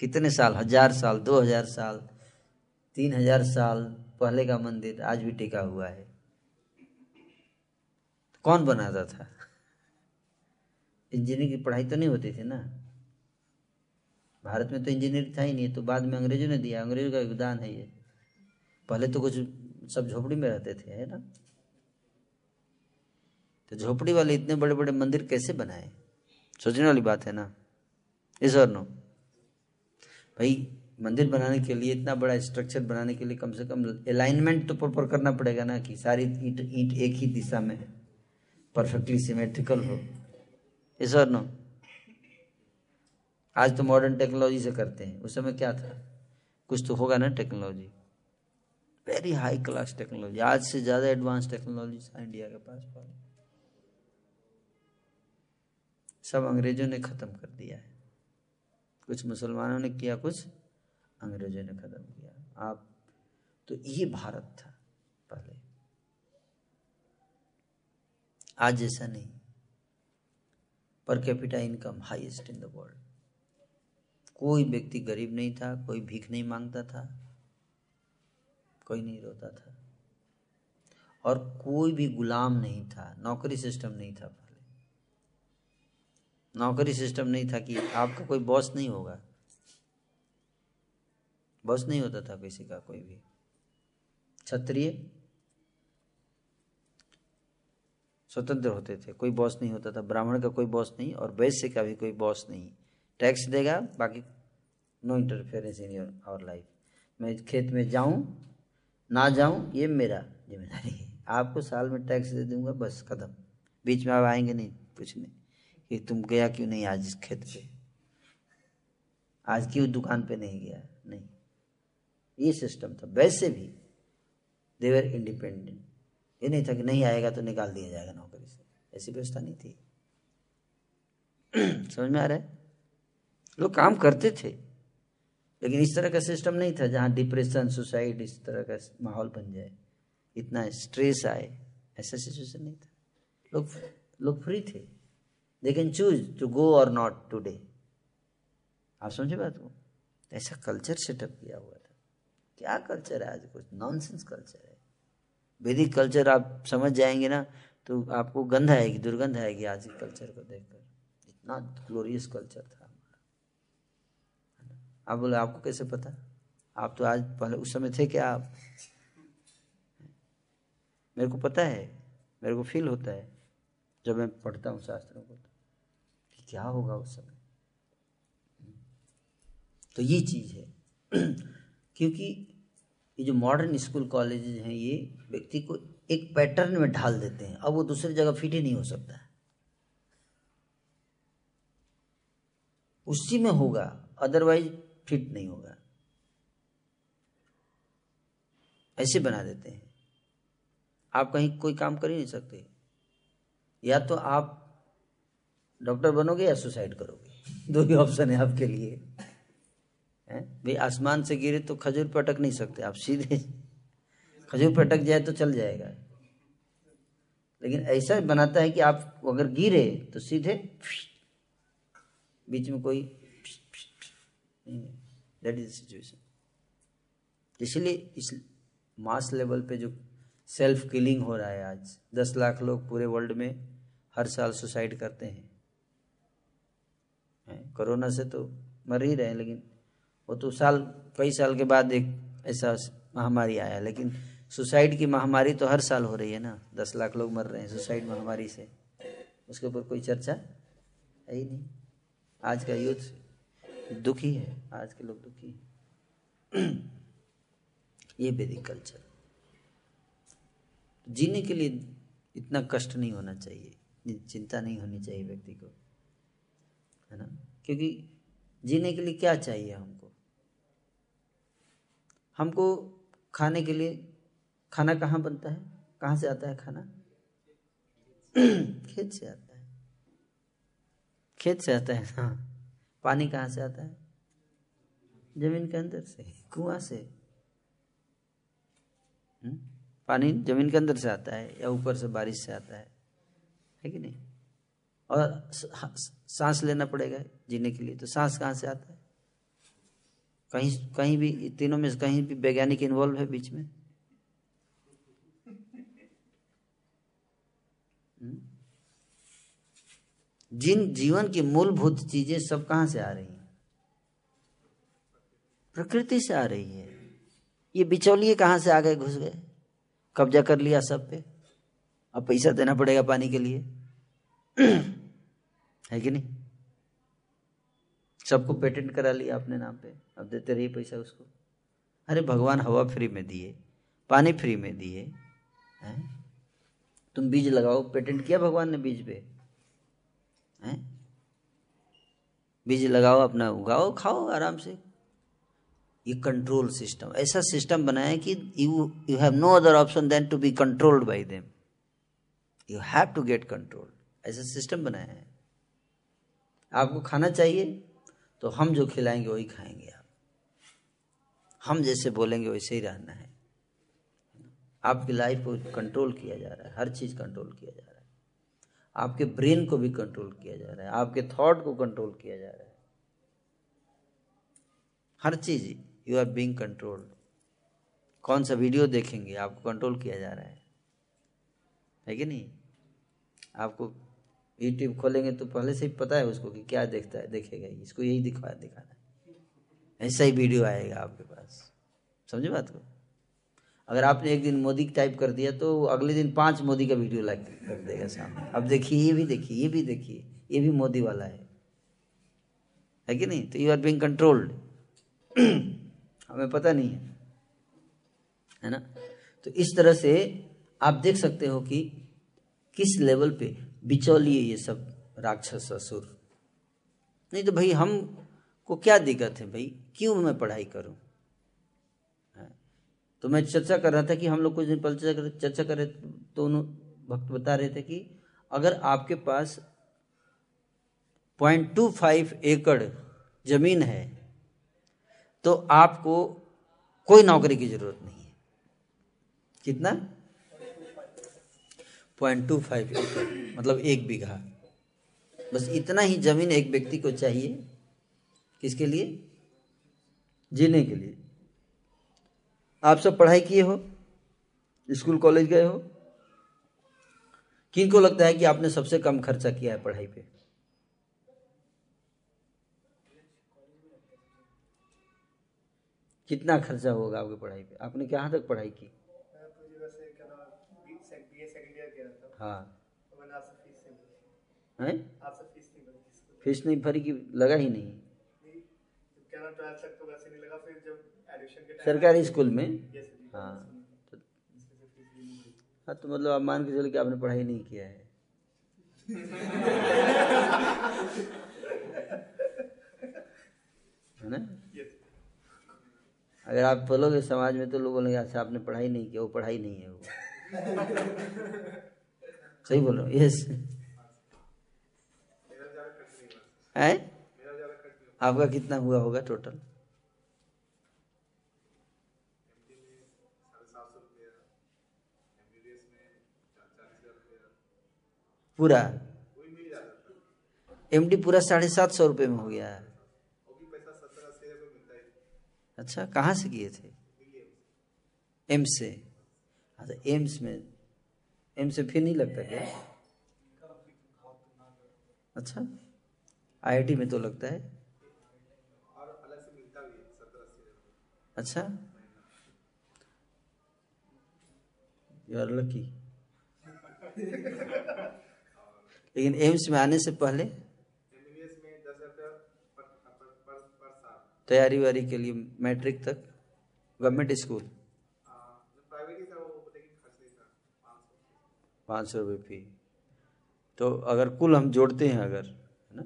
कितने साल, 1000 साल, 2000 साल, 3000 साल पहले का मंदिर आज भी टिका हुआ है। कौन बनाता था? इंजीनियरिंग की पढ़ाई तो नहीं होती थी ना भारत में, तो इंजीनियरिंग था ही नहीं, तो बाद में अंग्रेजों ने दिया। अंग्रेजों का योगदान है ये। पहले तो कुछ सब झोपड़ी में रहते थे, है ना। तो झोपड़ी वाले इतने बड़े बड़े मंदिर कैसे बनाए? सोचने वाली बात है ना। इस और नो भाई, मंदिर बनाने के लिए, इतना बड़ा स्ट्रक्चर बनाने के लिए कम से कम अलाइनमेंट तो प्रॉपर करना पड़ेगा ना, कि सारी ईंट एक ही दिशा में परफेक्टली सिमेट्रिकल हो। इस और नो। आज तो मॉडर्न टेक्नोलॉजी से करते हैं, उस समय क्या था? कुछ तो होगा ना technology, very high class technology. आज से ज़्यादा एडवांस टेक्नोलॉजी इंडिया के पास सब अंग्रेजों ने ख़त्म कर दिया है। कुछ मुसलमानों ने किया, कुछ अंग्रेजों ने ख़त्म किया। आप तो ये भारत था पहले, आज ऐसा नहीं। Per capita income highest in the world. कोई व्यक्ति गरीब नहीं था, कोई भीख नहीं मांगता था, कोई नहीं रोता था, और कोई भी गुलाम नहीं था। नौकरी सिस्टम नहीं था पहले। नौकरी सिस्टम नहीं था कि आपका कोई बॉस नहीं होगा। बॉस नहीं होता था किसी का, कोई भी क्षत्रिय स्वतंत्र होते थे, कोई बॉस नहीं होता था। ब्राह्मण का कोई बॉस नहीं, और वैश्य का भी कोई बॉस नहीं। टैक्स देगा, बाकी no interference in your our life. मैं खेत में जाऊं ना जाऊं ये मेरा जिम्मेदारी है। आपको साल में टैक्स दे दूंगा, बस खत्म। बीच में आप आएंगे नहीं पूछने कि तुम गया क्यों नहीं आज इस खेत पे, आज क्यों दुकान पे नहीं गया। नहीं, ये सिस्टम था। वैसे भी देवर इंडिपेंडेंट, ये नहीं था कि नहीं आएगा तो निकाल दिया जाएगा नौकरी से। ऐसी व्यवस्था नहीं थी। समझ में आ रहा है? लोग काम करते थे, लेकिन इस तरह का सिस्टम नहीं था जहाँ डिप्रेशन, सुसाइड, इस तरह का माहौल बन जाए, इतना स्ट्रेस आए, ऐसा सिचुएशन नहीं था। लोग फ्री थे, they can choose to go और नॉट टूडे। आप समझे बात को? ऐसा कल्चर सेटअप किया हुआ था। क्या कल्चर है आज? कुछ नॉनसेंस कल्चर है। वैदिक कल्चर आप समझ जाएंगे ना तो आपको गंध आएगी, दुर्गंध आएगी आज के कल्चर को देखकर। इतना ग्लोरियस कल्चर था। आप बोले आपको कैसे पता? आप तो आज पहले, उस समय थे क्या आप? मेरे को पता है, मेरे को फील होता है जब मैं पढ़ता हूँ शास्त्रों को, कि क्या होगा उस समय। तो ये चीज़ है, क्योंकि ये जो मॉडर्न स्कूल कॉलेजेस हैं ये व्यक्ति को एक पैटर्न में ढाल देते हैं, अब वो दूसरी जगह फिट ही नहीं हो सकता, उसी में होगा, अदरवाइज फिट नहीं होगा, ऐसे बना देते हैं। आप कहीं कोई काम कर ही नहीं सकते, या तो आप डॉक्टर बनोगे या सुसाइड करोगे, दो ही ऑप्शन है आपके लिए। भाई आसमान से गिरे तो खजूर पर अटक नहीं सकते आप, सीधे खजूर पर अटक जाए तो चल जाएगा, लेकिन ऐसा बनाता है कि आप अगर गिरे तो सीधे बीच में कोई, दैट इज द सिचुएशन। इसलिए इस मास लेवल पे जो सेल्फ किलिंग हो रहा है आज, 10 लाख लोग पूरे वर्ल्ड में हर साल सुसाइड करते हैं। कोरोना से तो मर ही रहे हैं, लेकिन वो तो साल कई साल के बाद एक ऐसा महामारी आया, लेकिन सुसाइड की महामारी तो हर साल हो रही है ना, 10 लाख लोग मर रहे हैं सुसाइड महामारी से, उसके ऊपर कोई चर्चा है ही नहीं। आज का यूथ दुखी है, आज के लोग दुखी हैं, ये वैदिक कल्चर। जीने के लिए इतना कष्ट नहीं होना चाहिए, चिंता नहीं होनी चाहिए व्यक्ति को, है ना, क्योंकि जीने के लिए क्या चाहिए हमको? हमको खाने के लिए, खाना कहाँ बनता है, कहाँ से आता है खाना? खेत से आता है, खेत से आता है ना। पानी कहाँ से आता है? जमीन के अंदर से, कुआं से। पानी जमीन के अंदर से आता है या ऊपर से बारिश से आता है कि नहीं? और सांस लेना पड़ेगा जीने के लिए, तो सांस कहाँ से आता है? कहीं भी तीनों में कहीं भी वैज्ञानिक इन्वॉल्व है बीच में? जिन जीवन की मूलभूत चीजें सब कहाँ से आ रही हैं? प्रकृति से आ रही है। ये बिचौलिए कहाँ से आ गए, घुस गए, कब्जा कर लिया सब पे, अब पैसा देना पड़ेगा पानी के लिए, है कि नहीं? सबको पेटेंट करा लिया अपने नाम पे, अब देते रहिए पैसा उसको। अरे भगवान हवा फ्री में दिए, पानी फ्री में दिए, हैं? तुम बीज लगाओ, पेटेंट किया भगवान ने बीज पे, हैं? बीज लगाओ अपना, उगाओ, खाओ आराम से। ये कंट्रोल सिस्टम, ऐसा सिस्टम बनाया कि you have no other option then to be controlled by them, you have to get controlled, ऐसा सिस्टम बनाया है। आपको खाना चाहिए तो हम जो खिलाएंगे वही खाएंगे आप, हम जैसे बोलेंगे वैसे ही रहना है। आपकी लाइफ को कंट्रोल किया जा रहा है, हर चीज़ कंट्रोल किया जा रहा है, आपके ब्रेन को भी कंट्रोल किया जा रहा है, आपके थॉट को कंट्रोल किया जा रहा है, हर चीज़ यू आर बीइंग कंट्रोल्ड। कौन सा वीडियो देखेंगे आपको कंट्रोल किया जा रहा है कि नहीं? आपको यूट्यूब खोलेंगे तो पहले से ही पता है उसको कि क्या देखता है, देखेगा इसको यही दिखाना है, ऐसा ही वीडियो आएगा आपके पास, समझे बात को? अगर आपने एक दिन मोदी टाइप कर दिया तो अगले दिन 5 मोदी का वीडियो लाइक कर देगा सामने, अब देखिए ये भी देखिए, ये भी देखिए, ये भी मोदी वाला है कि नहीं? तो यू आर बीइंग कंट्रोल्ड, हमें पता नहीं है, है ना? तो इस तरह से आप देख सकते हो कि किस लेवल पे बिचौलिए ये सब राक्षस असुर। नहीं तो भाई हम को क्या दिक्कत है भाई, क्यों मैं पढ़ाई करूं? तो मैं चर्चा कर रहा था कि हम लोग कुछ दिन पहले चर्चा कर रहे थे, तो भक्त बता रहे थे कि अगर आपके पास 0.25 एकड़ जमीन है तो आपको कोई नौकरी की जरूरत नहीं है। कितना? 0.25 एकड़, मतलब 1 बीघा। बस इतना ही जमीन एक व्यक्ति को चाहिए, किसके लिए? जीने के लिए। आप सब पढ़ाई किए हो, स्कूल कॉलेज गए हो, किनको लगता है कि आपने सबसे कम खर्चा किया है पढ़ाई पे? कितना खर्चा होगा आपकी पढ़ाई पे? आपने कहाँ तक पढ़ाई की? फीस नहीं भरी कि लगा ही नहीं, सरकारी स्कूल में। हाँ तो मतलब आप मान के चलो कि आपने पढ़ाई नहीं किया है। है ना? अगर आप बोलोगे समाज में तो लोग बोलेंगे अच्छा आपने पढ़ाई नहीं किया, वो पढ़ाई नहीं है वो। सही बोलो। यस। है आपका कितना हुआ होगा टोटल? पूरा एमडी पूरा 750 रुपये में हो गया। अच्छा कहाँ से किए थे? एम्स से। अच्छा एम्स में, एम्स से फिर नहीं लगता क्या? अच्छा आईआईटी में तो लगता है। अच्छा यू आर लकी। लेकिन एम्स में आने से पहले तैयारी वारी के लिए मैट्रिक तक गवर्नमेंट स्कूल 500 रुपये फी। तो अगर कुल हम जोड़ते हैं, अगर है ना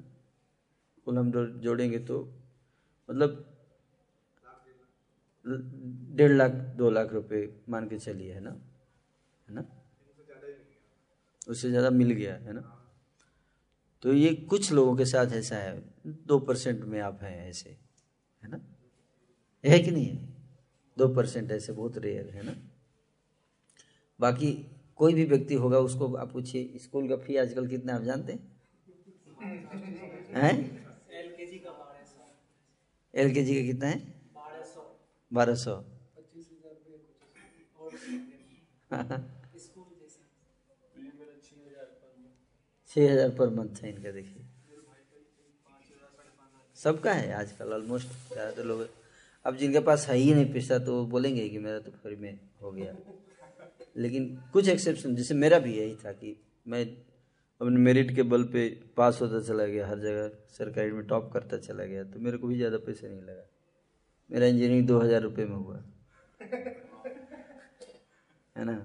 कुल हम जोड़ेंगे तो मतलब 1.5 लाख 2 लाख रुपए मान के चलिए, है ना, है ना, उससे ज़्यादा मिल गया है ना। तो ये कुछ लोगों के साथ ऐसा है 2% में आप हैं ऐसे, है ना, है कि नहीं है? 2% ऐसे बहुत रेयर है ना। बाकी कोई भी व्यक्ति होगा उसको आप पूछिए स्कूल का फी आजकल कितना आप जानते हैं? एलकेजी का कितना है? 1200। छः 6,000 पर मंथ है इनका। देखिए सबका है आजकल ऑलमोस्ट ज़्यादातर लोग। अब जिनके पास है ही नहीं पैसा तो वो बोलेंगे कि मेरा तो फ्री में हो गया। लेकिन कुछ एक्सेप्शन, जैसे मेरा भी यही था कि मैं अपने मेरिट के बल पे पास होता चला गया, हर जगह सरकारी में टॉप करता चला गया, तो मेरे को भी ज़्यादा पैसा नहीं लगा। मेरा इंजीनियरिंग 2000 रुपये में हुआ, है ना,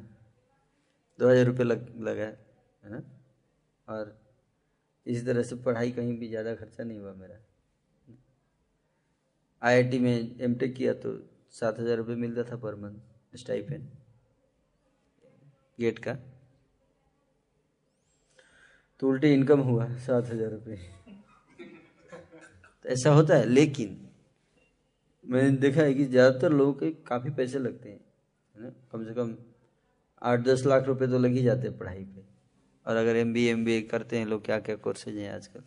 2000 रुपये लगा, है ना। और इसी तरह से पढ़ाई कहीं भी ज़्यादा खर्चा नहीं हुआ मेरा। आईआईटी में एमटेक किया तो 7,000 रुपये मिलता था पर मंथ स्टाइपेंड गेट का, तो उल्टी इनकम हुआ 7,000 रुपये। तो ऐसा होता है। लेकिन मैंने देखा है कि ज़्यादातर लोगों के काफ़ी पैसे लगते हैं, है ना, कम से कम 8-10 लाख रुपए तो लग ही जाते हैं पढ़ाई पे। और अगर एमबीए करते हैं लोग, क्या क्या कोर्सेज हैं आजकल।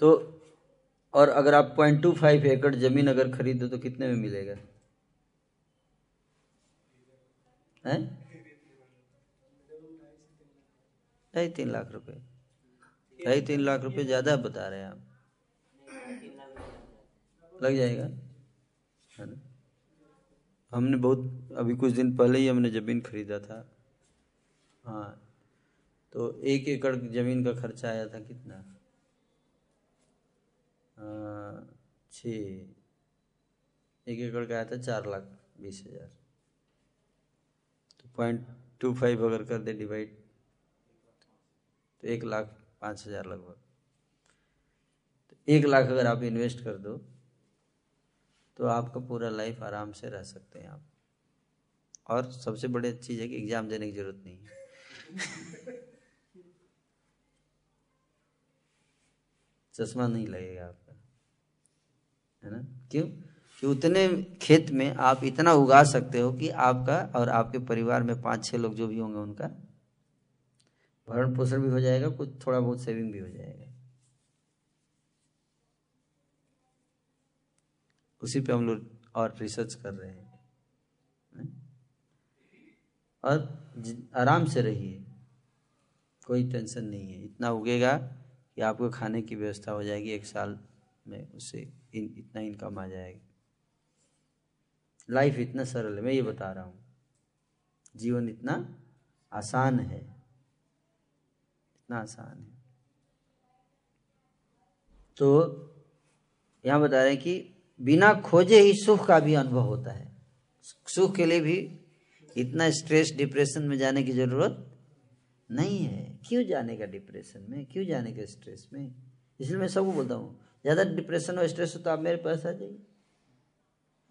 तो और अगर आप 0.25 एकड़ जमीन अगर खरीदो तो कितने में मिलेगा? हैं 2.5-3 लाख रुपए। 2.5-3 लाख रुपए ज़्यादा बता रहे हैं आप, लग जाएगा, है ना। हमने बहुत अभी कुछ दिन पहले ही हमने ज़मीन खरीदा था। हाँ तो 1 एकड़ ज़मीन का खर्चा आया था कितना? 1 एकड़ का आया था 4,20,000। तो 0.25 अगर कर दे डिवाइड तो 1,05,000 लगभग। तो 1 लाख अगर आप इन्वेस्ट कर दो तो आपका पूरा लाइफ आराम से रह सकते हैं आप। और सबसे बड़ी चीज़ है कि एग्ज़ाम देने की ज़रूरत नहीं है। चश्मा नहीं लगेगा आपका, है ना। क्यों? कि उतने खेत में आप इतना उगा सकते हो कि आपका और आपके परिवार में 5-6 लोग जो भी होंगे उनका भरण पोषण भी हो जाएगा, कुछ थोड़ा बहुत सेविंग भी हो जाएगा। उसी पे हम लोग और रिसर्च कर रहे हैं। और आराम से रहिए, कोई टेंशन नहीं है। इतना उगेगा कि आपको खाने की व्यवस्था हो जाएगी, 1 साल में उससे इतना इनकम आ जाएगा। लाइफ इतना सरल है, मैं ये बता रहा हूँ, जीवन इतना आसान है, इतना आसान है। तो यहाँ बता रहे हैं कि बिना खोजे ही सुख का भी अनुभव होता है। सुख के लिए भी इतना स्ट्रेस डिप्रेशन में जाने की जरूरत नहीं है। क्यों जाने का डिप्रेशन में, क्यों जाने का स्ट्रेस में? इसलिए मैं सबको बोलता हूँ, ज़्यादा डिप्रेशन और स्ट्रेस हो तो आप मेरे पास आ जाइए,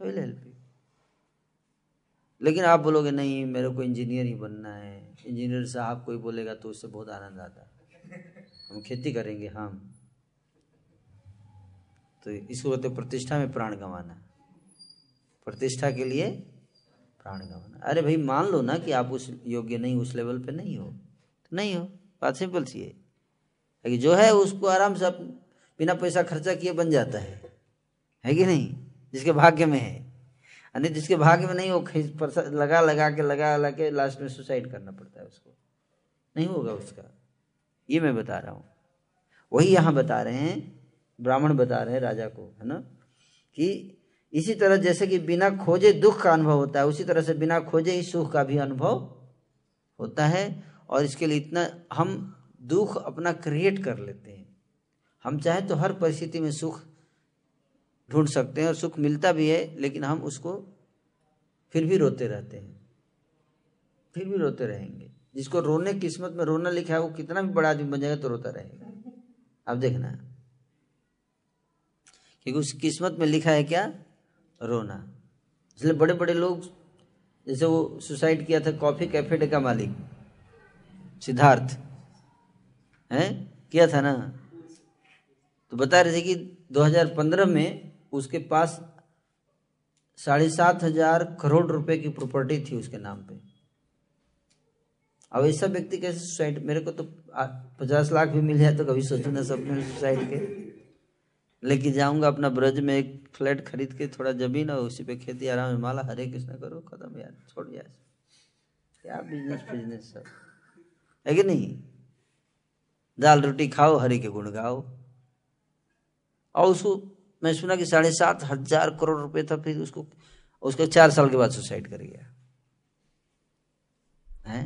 आई विल हेल्प यू। लेकिन आप बोलोगे नहीं मेरे को इंजीनियर ही बनना है, इंजीनियर साहब कोई बोलेगा तो उससे बहुत आनंद आता, हम खेती करेंगे हम, तो इसको तो प्रतिष्ठा में प्राण गंवाना, प्रतिष्ठा के लिए प्राण गंवाना। अरे भाई मान लो ना कि आप उस योग्य नहीं, उस लेवल पे नहीं हो तो नहीं हो, बात सिंपल सी है। कि जो है उसको आराम से बिना पैसा खर्चा किए बन जाता है कि नहीं, जिसके भाग्य में है। यानी जिसके भाग्य में नहीं, वो लगा लगा के लास्ट में सुसाइड करना पड़ता है, उसको नहीं होगा उसका। ये मैं बता रहा हूँ, वही यहाँ बता रहे हैं, ब्राह्मण बता रहे हैं राजा को, है ना, कि इसी तरह जैसे कि बिना खोजे दुख का अनुभव होता है, उसी तरह से बिना खोजे ही सुख का भी अनुभव होता है। और इसके लिए इतना हम दुख अपना क्रिएट कर लेते हैं। हम चाहे तो हर परिस्थिति में सुख ढूंढ सकते हैं और सुख मिलता भी है, लेकिन हम उसको फिर भी रोते रहते हैं, फिर भी रोते रहेंगे। जिसको रोने किस्मत में रोना लिखा है वो कितना भी बड़ा आदमी बन जाएगा तो रोता रहेगा, आप देखना, क्योंकि उस किस्मत में लिखा है क्या, रोना। इसलिए बड़े बड़े लोग, जैसे वो सुसाइड किया था कॉफ़ी कैफे का मालिक सिद्धार्थ, है किया था ना, तो बता रहे थे कि 2015 में उसके पास 7,500 करोड़ रुपए की प्रॉपर्टी थी उसके नाम पे। अब ऐसा व्यक्ति कैसे सुसाइड? मेरे को तो 50 लाख भी मिल जाए तो कभी सोचू ना सपने सुसाइड के, लेके जाऊंगा अपना ब्रज में एक फ्लैट खरीद के, थोड़ा जमीन और उसी पे खेती, आराम में माला हरे कृष्णा करो, खत्म यार, छोड़ यार, क्या बिजनेस सब है कि नहीं। दाल रोटी खाओ, हरि के गुण गाओ। और उसको मैं सुना कि 7,500 करोड़ रुपए था, फिर उसको 4 साल के बाद सुसाइड कर गया है।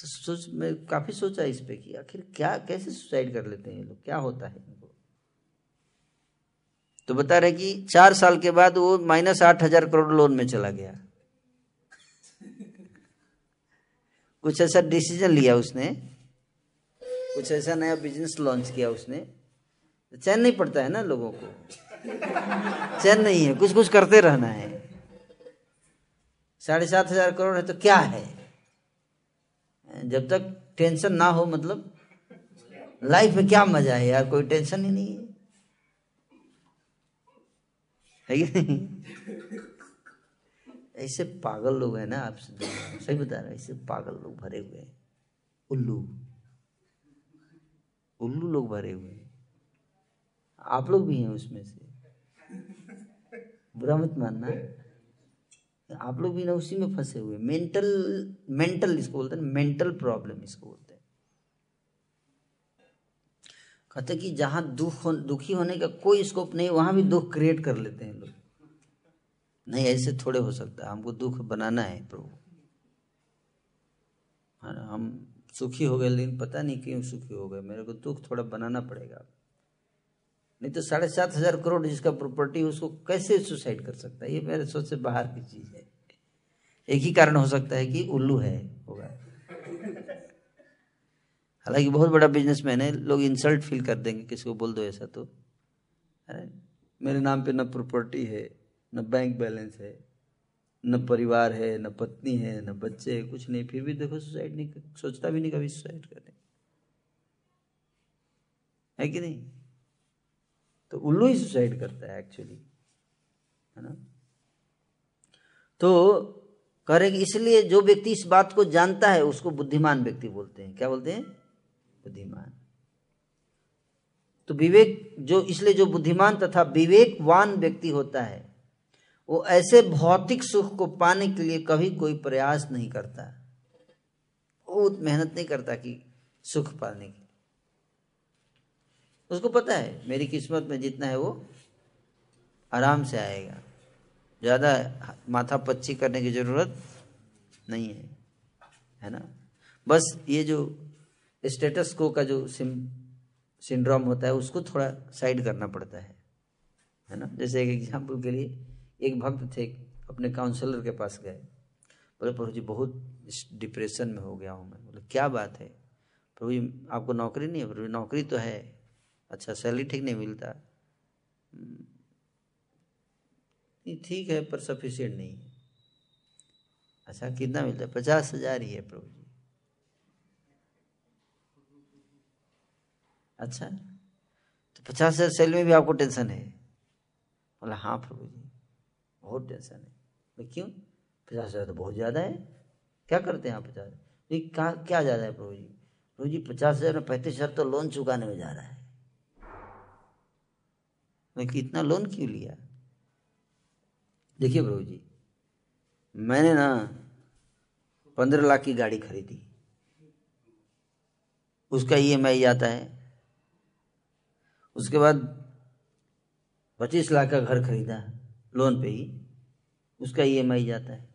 तो सोच, मैं काफ़ी सोचा इस पे कि आखिर क्या, कैसे सुसाइड कर लेते हैं ये लोग, क्या होता है इनको। तो बता रहे कि 4 साल के बाद वो -8,000 करोड़ लोन में चला गया। कुछ ऐसा डिसीजन लिया उसने, कुछ ऐसा नया बिजनेस लॉन्च किया उसने। चैन नहीं पड़ता है ना लोगों को, चैन नहीं है, कुछ कुछ करते रहना है। 7,500 करोड़ है तो क्या है, जब तक टेंशन ना हो, मतलब लाइफ में क्या मजा है यार, कोई टेंशन ही नहीं है कि नहीं। ऐसे पागल लोग हैं ना, आपसे सही बता रहा हूँ, ऐसे पागल लोग भरे हुए हैं, उल्लू लोग भरे हुए हैं। आप लोग भी हैं उसमें से, बुरा मत मानना, आप लोग भी ना उसी में फंसे हुए। मेंटल इसको बोलते हैं, मेंटल प्रॉब्लम इसको बोलते हैं। कहते कि जहाँ दुखी होने का कोई स्कोप नहीं, वहाँ भी दुख क्रिएट कर लेते हैं लोग। नहीं, ऐसे थोड़े हो सकता है, हमको दुख बनाना है प्रभु। हम सुखी हो गए, लेकिन पता नहीं क्यों सुखी हो गए, मेरे को दुख थोड़ा बनाना पड़ेगा। नहीं तो 7,500 करोड़ जिसका प्रॉपर्टी, उसको कैसे सुसाइड कर सकता है? ये मेरे सोच से बाहर की चीज़ है। एक ही कारण हो सकता है कि उल्लू है, होगा। हालांकि बहुत बड़ा बिजनेसमैन है, लोग इंसल्ट फील कर देंगे किसी को बोल दो ऐसा तो। अरे मेरे नाम पे ना प्रॉपर्टी है, ना बैंक बैलेंस है, न परिवार है, न पत्नी है, न बच्चे है, कुछ नहीं, फिर भी देखो सुसाइड नहीं, सोचता भी नहीं कभी सुसाइड करें, है कि नहीं। तो उल्लू ही सुसाइड करता है एक्चुअली, है ना। तो कह रहे कि इसलिए जो व्यक्ति इस बात को जानता है उसको बुद्धिमान व्यक्ति बोलते हैं। क्या बोलते हैं? बुद्धिमान। तो विवेक जो, इसलिए जो बुद्धिमान तथा विवेकवान व्यक्ति होता है वो ऐसे भौतिक सुख को पाने के लिए कभी कोई प्रयास नहीं करता, बहुत मेहनत नहीं करता कि सुख पाने की। उसको पता है मेरी किस्मत में जितना है वो आराम से आएगा, ज़्यादा माथा पच्ची करने की ज़रूरत नहीं है। है ना। बस ये जो स्टेटस को का जो सिंड्रोम होता है उसको थोड़ा साइड करना पड़ता है ना। जैसे एक एग्जाम्पल के लिए एक भक्त थे, अपने काउंसलर के पास गए, बोले प्रभु जी बहुत डिप्रेशन में हो गया हूँ मैं। बोले क्या बात है प्रभु जी, आपको नौकरी नहीं है? प्रभु जी नौकरी तो है, अच्छा सैलरी ठीक नहीं मिलता, ठीक है पर सफिशिएंट नहीं है। अच्छा कितना मिलता है? 50,000 ही है प्रभु जी। अच्छा तो 50,000 सैलरी में भी आपको टेंशन है? बोला हाँ प्रभु जी बहुत टेंशन है। क्यों? 50,000 तो बहुत ज़्यादा है, क्या करते हैं आप 50,000? कहा क्या ज़्यादा है प्रभु जी? प्रभु जी 50,000 में 35,000 तो लोन चुकाने में जा रहा है। मैं इतना लोन क्यों लिया? देखिए प्रभु जी मैंने ना 15 लाख की गाड़ी खरीदी, उसका EMI आता है, उसके बाद 25 लाख का घर खरीदा लोन पे ही, उसका EMI जाता है,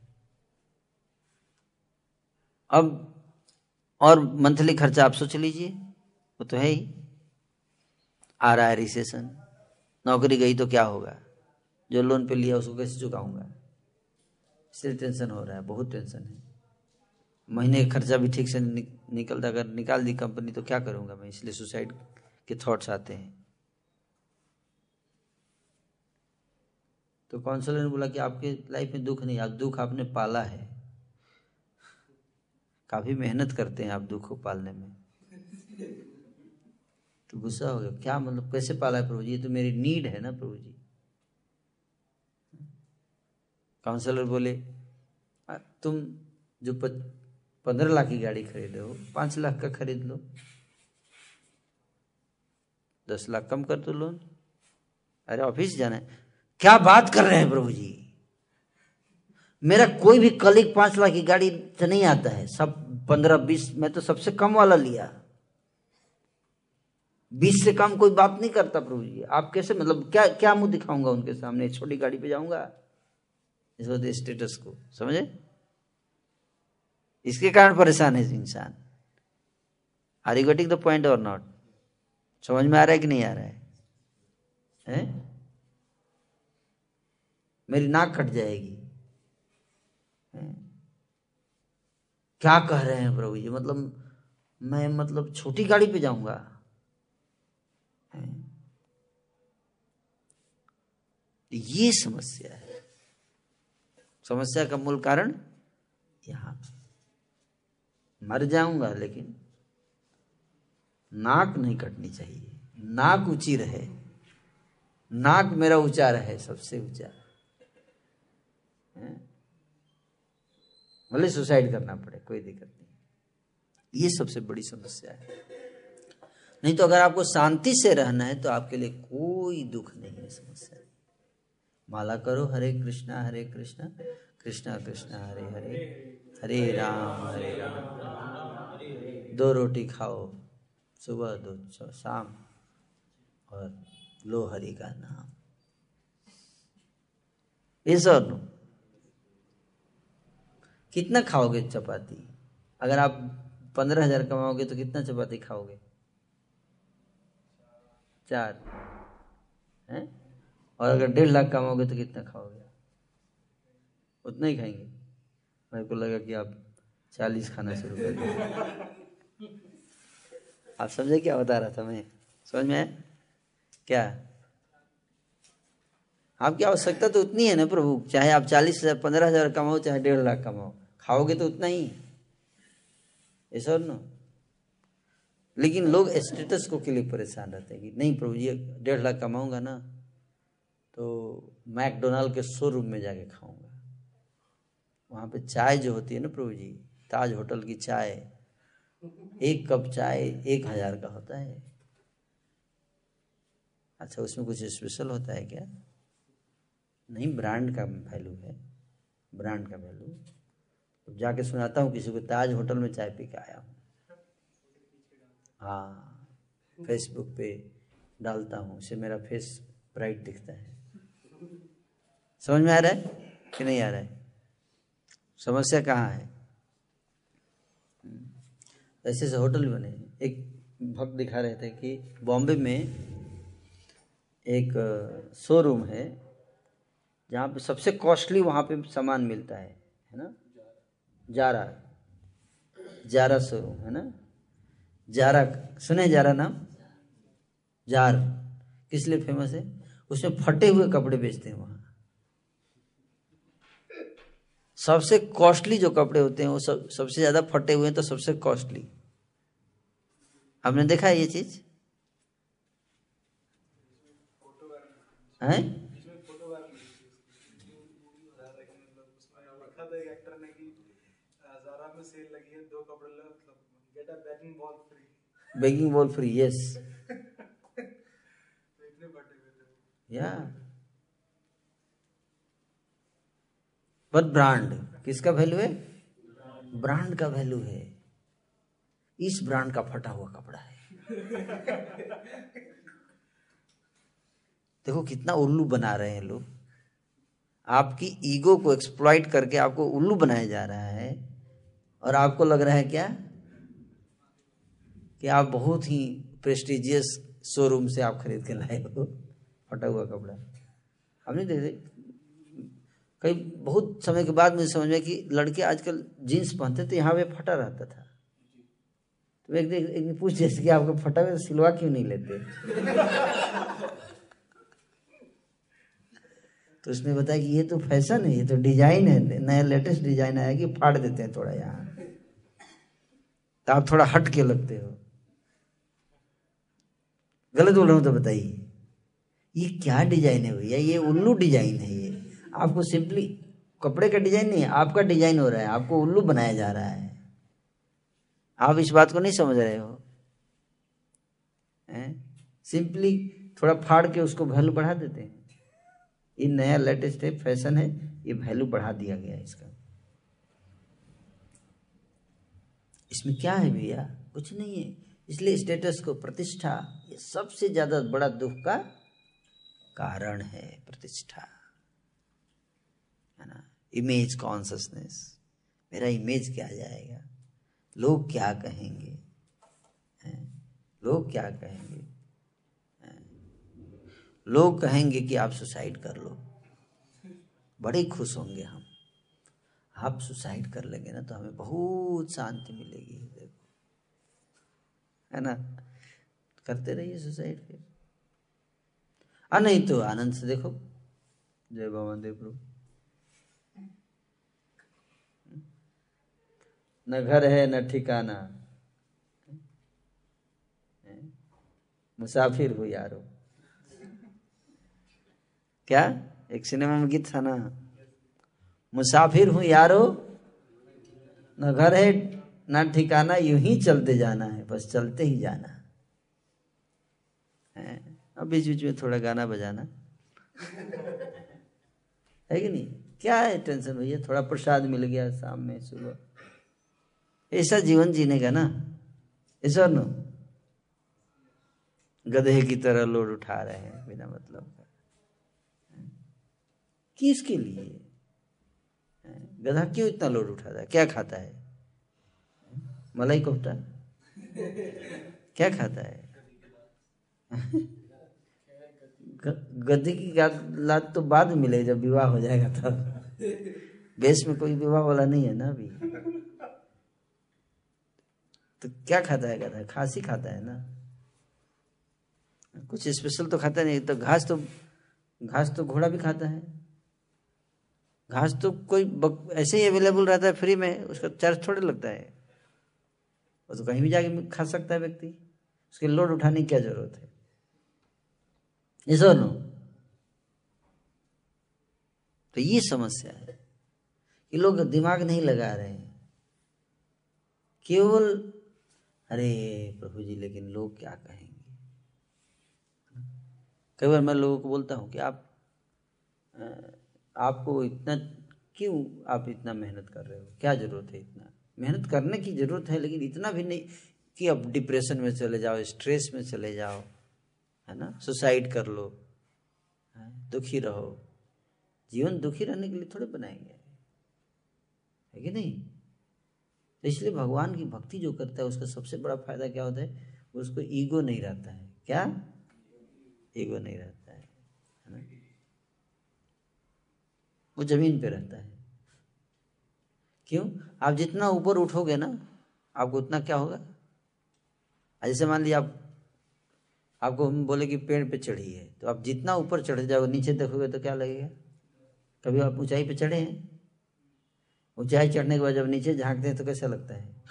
अब और मंथली खर्चा आप सोच लीजिए वो तो है ही। आ रहा है रिसेशन, नौकरी गई तो क्या होगा, जो लोन पे लिया उसको कैसे चुकाऊंगा, इसलिए टेंशन हो रहा है, बहुत टेंशन है। महीने का खर्चा भी ठीक से निकलता, अगर निकाल दी कंपनी तो क्या करूंगा मैं, इसलिए सुसाइड के थॉट्स आते हैं। तो काउंसलर ने बोला कि आपके लाइफ में दुख नहीं, आप दुख आपने पाला है, काफी मेहनत करते हैं आप दुख को पालने में। तो गुस्सा हो गया, क्या मतलब कैसे पाला है प्रभु जी, ये तो मेरी नीड है ना प्रभु जी। काउंसलर बोले तुम जो 15 लाख की गाड़ी खरीदे हो 5 लाख का खरीद लो, 10 लाख कम कर दो लोन। अरे ऑफिस जाना है, क्या बात कर रहे हैं प्रभु जी, मेरा कोई भी कलीग 5 लाख की गाड़ी तो नहीं आता है, सब 15-20, मैं तो सबसे कम वाला लिया, 20 से कम कोई बात नहीं करता प्रभु जी। आप कैसे मतलब क्या मुंह दिखाऊंगा उनके सामने, छोटी गाड़ी पे जाऊंगा, इस वजह स्टेटस को समझे, इसके कारण परेशान है इंसान। Are you getting the point और नॉट? समझ में आ रहा है कि नहीं आ रहा है? मेरी नाक कट जाएगी, क्या कह रहे हैं प्रभु जी, मतलब मैं मतलब छोटी गाड़ी पे जाऊंगा। ये समस्या है, समस्या का मूल कारण यहाँ मर जाऊंगा, लेकिन नाक नहीं कटनी चाहिए, नाक ऊंची रहे, नाक मेरा ऊंचा रहे, सबसे ऊंचा। भले सुसाइड करना पड़े कोई दिक्कत नहीं, ये सबसे बड़ी समस्या है। नहीं तो अगर आपको शांति से रहना है तो आपके लिए कोई दुख नहीं है, समस्या नहीं। माला करो, हरे कृष्णा कृष्णा कृष्णा हरे हरे, हरे राम। 2 रोटी खाओ सुबह, 2 शाम, और लो हरि का नाम। इस और नो कितना खाओगे चपाती? अगर आप 15,000 कमाओगे तो कितना चपाती खाओगे? 4 है। और अगर 1.5 लाख कमाओगे तो कितना खाओगे? उतना ही खाएंगे। मेरे को लगा कि आप 40 खाना शुरू करेंगे। आप समझे क्या बता रहा था मैं? समझ में आया क्या? आपकी आवश्यकता तो उतनी है ना प्रभु, चाहे आप 40,000 15,000 कमाओ, चाहे 1.5 लाख कमाओ, खाओगे तो उतना ही, ऐसा और ना। लेकिन लोग स्टेटस को के लिए परेशान रहते हैं कि नहीं प्रभु जी 1.5 लाख कमाऊंगा ना तो मैकडोनाल्ड के शोरूम में जाके खाऊंगा, वहाँ पे चाय जो होती है ना प्रभु जी, ताज होटल की चाय, 1 कप चाय 1,000 का होता है। अच्छा उसमें कुछ स्पेशल होता है क्या? नहीं, ब्रांड का वैल्यू है, ब्रांड का वैल्यू। तो जाके सुनाता हूँ किसी को, ताज होटल में चाय पी के आया हूँ, हाँ फेसबुक पे डालता हूँ, इससे मेरा फेस ब्राइट दिखता है। समझ में आ रहा है कि नहीं आ रहा है? समस्या कहाँ है? ऐसे ऐसे होटल बने। एक भक्त दिखा रहे थे कि बॉम्बे में एक शोरूम है जहाँ पे सबसे कॉस्टली वहाँ पे सामान मिलता है ना, जारा, जारा शोरूम है ना। जारा सुने, जारा नाम, जार किस लिए फेमस है? उसमें फटे हुए कपड़े बेचते हैं। वहाँ सबसे कॉस्टली जो कपड़े होते हैं वो सबसे ज्यादा फटे हुए हैं, तो सबसे कॉस्टली। आपने देखा है ये चीज है? बैगिंग बॉल फ्री, यस या पर ब्रांड किसका वैल्यू है? ब्रांड का वैल्यू है। इस ब्रांड का फटा हुआ कपड़ा है। देखो कितना उल्लू बना रहे हैं लोग। आपकी ईगो को एक्सप्लॉइट करके आपको उल्लू बनाया जा रहा है, और आपको लग रहा है क्या कि आप बहुत ही प्रेस्टिजियस शोरूम से आप खरीद के लाए हो फटा हुआ कपड़ा। हमने देखे कई बहुत समय के बाद मुझे समझ में कि लड़के आजकल जीन्स पहनते तो यहाँ पे फटा रहता था। तो एक दिन पूछ जैसे कि आपको फटा हुआ सिलवा क्यों नहीं लेते? तो उसने बताया कि ये तो फैशन है, ये तो डिजाइन है, नया लेटेस्ट डिजाइन आया कि फाड़ देते हैं थोड़ा यहाँ, तो आप थोड़ा हट के लगते हो। गलत बोल रहा हूँ तो बताइए। ये क्या डिजाइन है भैया? ये उल्लू डिजाइन है। ये आपको सिंपली कपड़े का डिजाइन नहीं है, आपका डिजाइन हो रहा है, आपको उल्लू बनाया जा रहा है। आप इस बात को नहीं समझ रहे हो। सिंपली थोड़ा फाड़ के उसको वैल्यू बढ़ा देते हैं। ये नया लेटेस्ट है, फैशन है, ये वैल्यू बढ़ा दिया गया है इसका। इसमें क्या है भैया? कुछ नहीं है। इसलिए स्टेटस को, प्रतिष्ठा, ये सबसे ज्यादा बड़ा दुख का कारण है। प्रतिष्ठा है ना, इमेज कॉन्शसनेस, मेरा इमेज क्या जाएगा, लोग क्या कहेंगे, लोग क्या कहेंगे, लोग कहेंगे कि आप सुसाइड कर लो, बड़े खुश होंगे हम, आप सुसाइड कर लेंगे ना तो हमें बहुत शांति मिलेगी, देखो है ना, करते रहिए सुसाइड फिर, और नहीं तो आनंद से देखो, जय भगवान देव प्रभु। न घर है न ठिकाना, मुसाफिर हो यारो। क्या एक सिनेमा में गीत था ना, मुसाफिर हूँ यारो, न घर है न ठिकाना, यूं ही चलते जाना है, बस चलते ही जाना है। अब बीच बीच में थोड़ा गाना बजाना है कि नहीं? क्या है टेंशन भैया? थोड़ा प्रसाद मिल गया शाम में, सुबह। ऐसा जीवन जीने का ना, ऐसा नो गधे की तरह लोड उठा रहे हैं बिना मतलब का। किसके लिए? गधा क्यों इतना लोड उठाता है? क्या खाता है? मलाई कोफ्ता क्या खाता है? गधे की लात तो बाद में मिलेगी, जब विवाह हो जाएगा तब। देश में कोई विवाह वाला नहीं है ना अभी। तो क्या खाता है गधा? घास ही खाता है ना, कुछ स्पेशल तो खाता नहीं। तो घास तो, घास तो घोड़ा भी खाता है। घास तो कोई ऐसे ही अवेलेबल रहता है फ्री में, उसका चार्ज थोड़े लगता है। वो तो कहीं भी जाके खा सकता है व्यक्ति, उसके लोड उठाने की क्या जरूरत है? ये सो नो। तो ये समस्या है कि लोग दिमाग नहीं लगा रहे हैं, केवल अरे प्रभु जी लेकिन लोग क्या कहेंगे। कई बार मैं लोगों को बोलता हूँ कि आप आपको इतना क्यों, आप इतना मेहनत कर रहे हो, क्या ज़रूरत है? इतना मेहनत करने की ज़रूरत है, लेकिन इतना भी नहीं कि अब डिप्रेशन में चले जाओ, स्ट्रेस में चले जाओ, है ना, सुसाइड कर लो, दुखी रहो। जीवन दुखी रहने के लिए थोड़े बनाए गए हैं कि नहीं? तो इसलिए भगवान की भक्ति जो करता है उसका सबसे बड़ा फायदा क्या होता है, उसको ईगो नहीं रहता है। क्या ईगो नहीं रहता है ना? वो जमीन पे रहता है। क्यों? आप जितना ऊपर उठोगे ना आपको उतना क्या होगा। जैसे मान लीजिए आपको हम बोले कि पेड़ पे चढ़ी है, तो आप जितना ऊपर चढ़ते जाओगे नीचे देखोगे तो क्या लगेगा। कभी आप ऊंचाई पे चढ़े हैं? ऊंचाई चढ़ने के बाद जब नीचे झांकते हैं तो कैसा लगता है?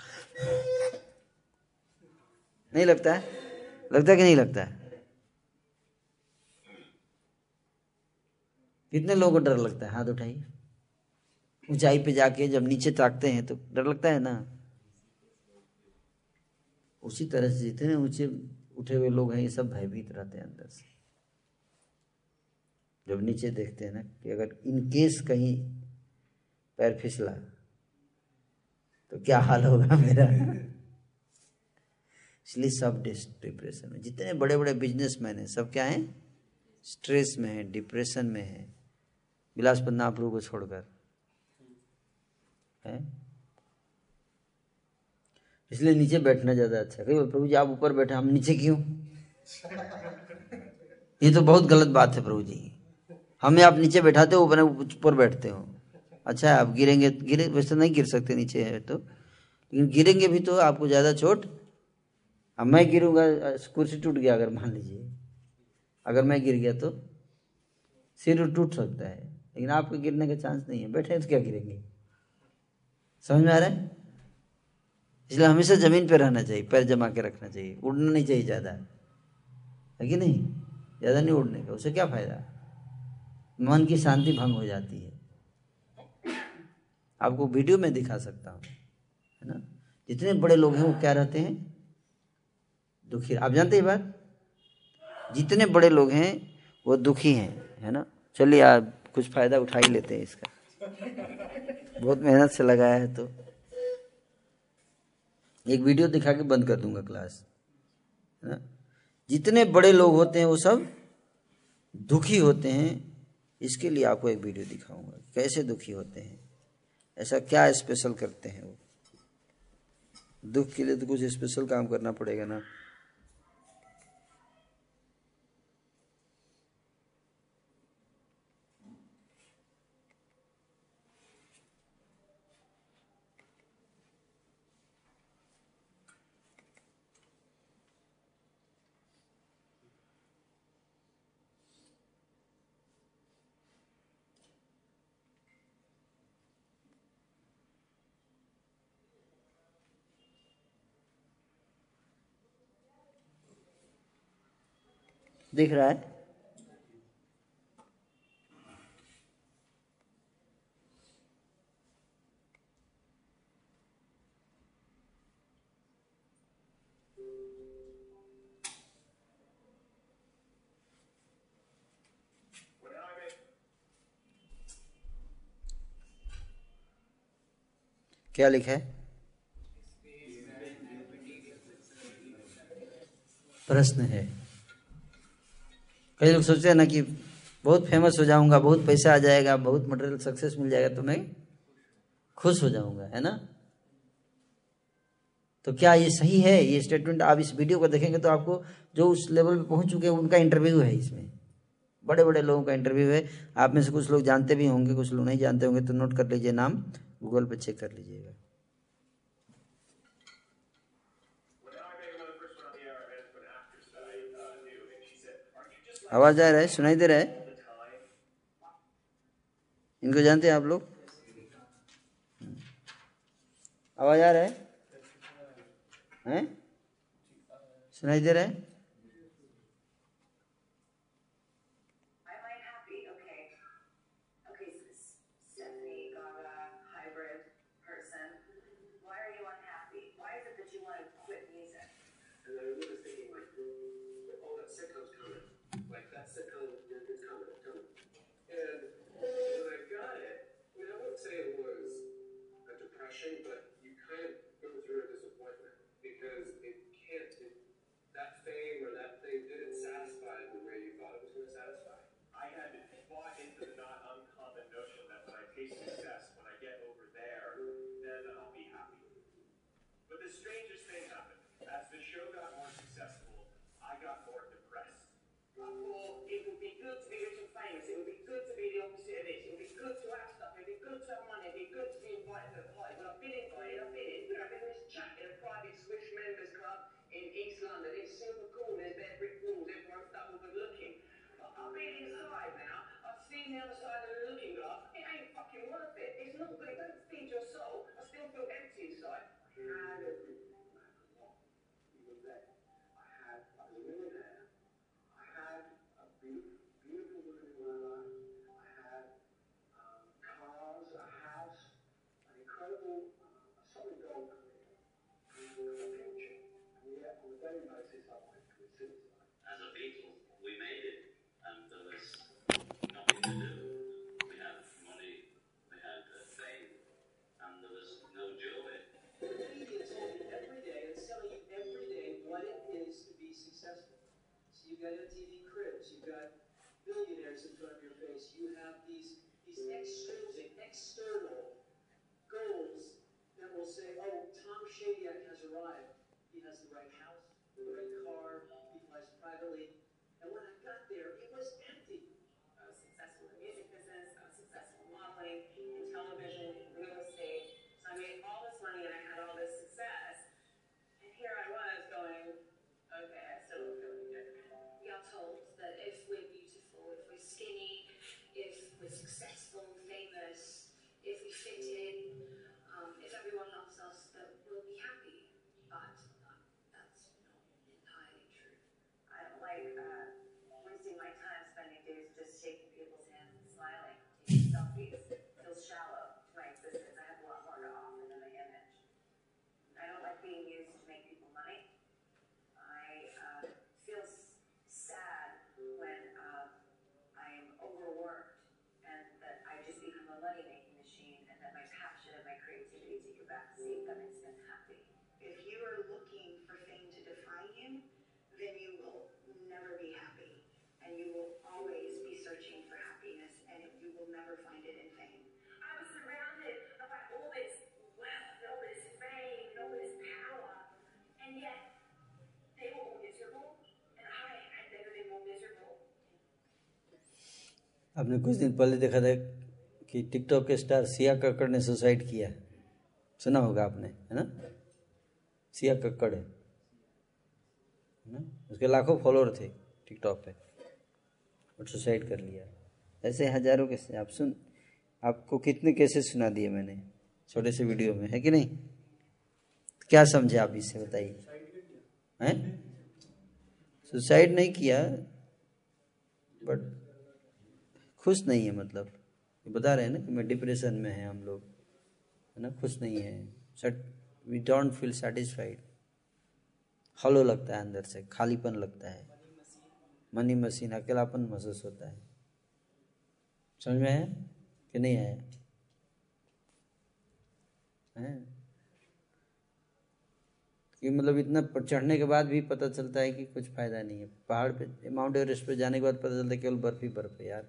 नहीं लगता है, लगता है कि नहीं लगता है? कितने लोगों को डर लगता है? हाथ उठाइए। ऊंचाई पे जाके जब नीचे ताकते हैं तो डर लगता है ना। उसी तरह से जितने ऊंचे उठे हुए लोग हैं ये सब भयभीत रहते हैं अंदर से। जब नीचे देखते हैं ना कि अगर इनकेस कहीं पैर फिसला तो क्या हाल होगा मेरा। इसलिए सब डिप्रेशन में, जितने बड़े बड़े बिजनेसमैन हैं सब क्या हैं, स्ट्रेस में हैं, डिप्रेशन में हैं। बिलासपुर नापरू को छोड़कर है, इसलिए नीचे बैठना ज्यादा अच्छा है। प्रभु जी आप ऊपर बैठे, हम नीचे क्यों? ये तो बहुत गलत बात है प्रभु जी, हमें आप नीचे बैठाते हो, ऊपर बैठते हो। अच्छा आप गिरेंगे, गिरे वैसे नहीं गिर सकते नीचे है तो, लेकिन गिरेंगे भी तो आपको ज्यादा चोट। अब मैं गिरूंगा, कुर्सी टूट गया अगर मान लीजिए, अगर मैं गिर गया तो सिर टूट सकता है, लेकिन आपको गिरने का चांस नहीं है। बैठे तो क्या गिरेंगे, समझ में आ रहा है? इसलिए हमेशा जमीन पर रहना चाहिए, पैर जमा के रखना चाहिए, उड़ना नहीं चाहिए ज़्यादा, है कि नहीं? ज़्यादा नहीं उड़ने का, उससे क्या फ़ायदा, मन की शांति भंग हो जाती है। आपको वीडियो में दिखा सकता हूँ, है ना? जितने बड़े लोग हैं वो क्या रहते हैं, दुखी। आप जानते हैं बात, जितने बड़े लोग हैं वो दुखी हैं, है ना? चलिए आप कुछ फ़ायदा उठा ही लेते हैं इसका, बहुत मेहनत से लगाया है। तो एक वीडियो दिखा के बंद कर दूंगा क्लास, है ना? जितने बड़े लोग होते हैं वो सब दुखी होते हैं। इसके लिए आपको एक वीडियो दिखाऊंगा कैसे दुखी होते हैं, ऐसा क्या स्पेशल करते हैं वो। दुख के लिए तो कुछ स्पेशल काम करना पड़ेगा ना। दिख रहा है? क्या लिखा है? प्रश्न है। कई लोग सोचते हैं ना कि बहुत फेमस हो जाऊंगा, बहुत पैसा आ जाएगा, बहुत मटेरियल सक्सेस मिल जाएगा तो मैं खुश हो जाऊंगा, है ना? तो क्या ये सही है ये स्टेटमेंट? आप इस वीडियो को देखेंगे तो आपको जो उस लेवल पे पहुंच चुके हैं उनका इंटरव्यू है, इसमें बड़े बड़े लोगों का इंटरव्यू है। आप में से कुछ लोग जानते भी होंगे, कुछ लोग नहीं जानते होंगे, तो नोट कर लीजिए, नाम गूगल पर चेक कर लीजिएगा। आवाज आ रहा है, सुनाई दे रहा है? इनको जानते हैं आप लोग? आवाज आ रहा है, हैं? सुनाई दे रहा है? But you kind of go through a disappointment because it can't, that thing or that thing didn't satisfy the way you thought it was going to satisfy. I had bought into the not uncommon notion that when I taste success, when I get over there, then I'll be happy. being the other side of the looking glass, it ain't fucking worth it. It's not good. It doesn't feed your soul. I still feel empty inside. I had everything. You were there. I was a millionaire. I had a beautiful woman in my life. I had cars, a house, an incredible, solid gold career, and a pension. And yet, on a daily basis, I wanted to commit suicide. As a people, we made it. And there was nothing to do. We had money, we had fame, and there was no joy. The media is telling you every day, it's telling you every day what it is to be successful. So you've got MTV Cribs, you've got billionaires in front of your face, you have these extrinsic, external goals that will say, oh, Tom Shadyac has arrived. He has the right house, the right car, he flies privately. And when I got there, it was empty. I was successful in the music business, I was successful in modeling, in television, in real estate. So I made all this money and I had all this success. And here I was going, okay, I still don't feel any different. We are told that if we're beautiful, if we're skinny, if we're successful, famous, if we fit in, if everyone loves us, that we'll be happy. But that's not entirely true. I don't like wasting my time spending days just shaking people's hands and smiling, taking selfies. Feels shallow to my existence. I have a lot more to offer than my image. I don't like being used to make people money. I feel sad when I'm overworked and that I just become a money-making machine and that my passion and my creativity take a backseat that makes them happy. If you are looking for fame to define you, then you will never be happy, and you will always be searching for happiness, and you will never find it in fame. I was surrounded by all this wealth, all this fame, all this power, and yet they were all miserable, and I had never been more miserable. आपने कुछ दिन पहले देखा था कि TikTok के star Siya Kakkar ने suicide किया, सुना होगा आपने, है ना? सिया कक्कड़ ना? उसके लाखों फॉलोअर थे टिकटॉक पे और सुसाइड कर लिया। ऐसे हजारों केसेस आप सुन, आपको कितने केसेस सुना दिए मैंने छोटे से वीडियो में, है कि नहीं? क्या समझे आप इससे बताइए? हैं सुसाइड नहीं किया बट खुश नहीं है, मतलब ये बता रहे हैं ना कि मैं डिप्रेशन में है हम लोग, है ना, खुश नहीं है, we don't feel satisfied, hollow लगता है, अंदर से खालीपन लगता है, मनी मशीन, अकेलापन महसूस होता है। समझ में आया कि नहीं आया? है कि मतलब इतना चढ़ने के बाद भी पता चलता है कि कुछ फायदा नहीं है। पहाड़ पे, माउंट एवरेस्ट पे जाने के बाद पता चलता है केवल बर्फ ही बर्फ है यार।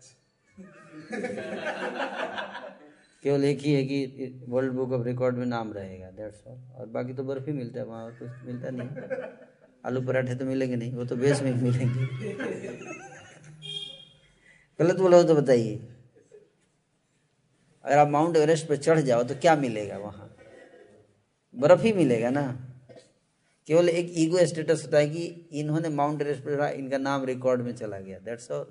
केवल एक ही है कि वर्ल्ड बुक ऑफ रिकॉर्ड में नाम रहेगा, दैट्स ऑल, और बाकी तो बर्फ ही मिलता है वहाँ, कुछ मिलता नहीं। आलू पराठे तो मिलेंगे नहीं, वो तो बेस में मिलेंगे। गलत बोला हो तो बताइए। अगर आप माउंट एवरेस्ट पर चढ़ जाओ तो क्या मिलेगा वहाँ? बर्फ ही मिलेगा ना। केवल एक ईगो स्टेटस होता है कि इन्होंने माउंट एवरेस्ट पर चढ़ा, इनका नाम रिकॉर्ड में चला गया, दैट्स ऑल।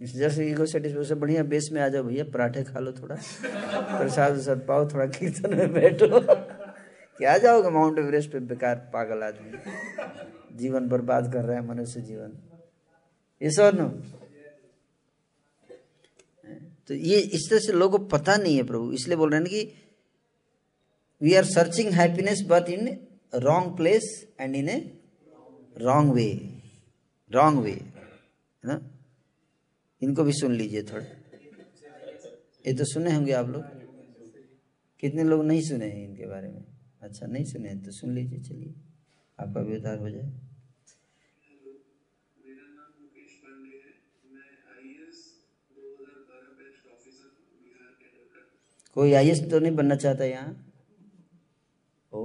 जैसे ईगो सेटिस्फेक्शन, बढ़िया बेस में आ जाओ भैया, पराठे खा लो, थोड़ा प्रसाद उसाद पाओ, थोड़ा कीर्तन में बैठो, क्या जाओगे माउंट एवरेस्ट पे? बेकार पागल आदमी, जीवन बर्बाद कर रहा है मनुष्य जीवन, यस और नो? तो ये इस तरह से लोगों को पता नहीं है प्रभु, इसलिए बोल रहे हैं कि we are searching happiness but in wrong place and in a wrong way, wrong way, है ना? इनको भी सुन लीजिए थोड़ा, ये तो सुने होंगे आप लोग, कितने लोग नहीं सुने हैं इनके बारे में? अच्छा नहीं सुने हैं तो सुन लीजिए, चलिए आपका भी उद्धार हो जाए। कोई आईएएस तो नहीं बनना चाहता यहाँ? ओ,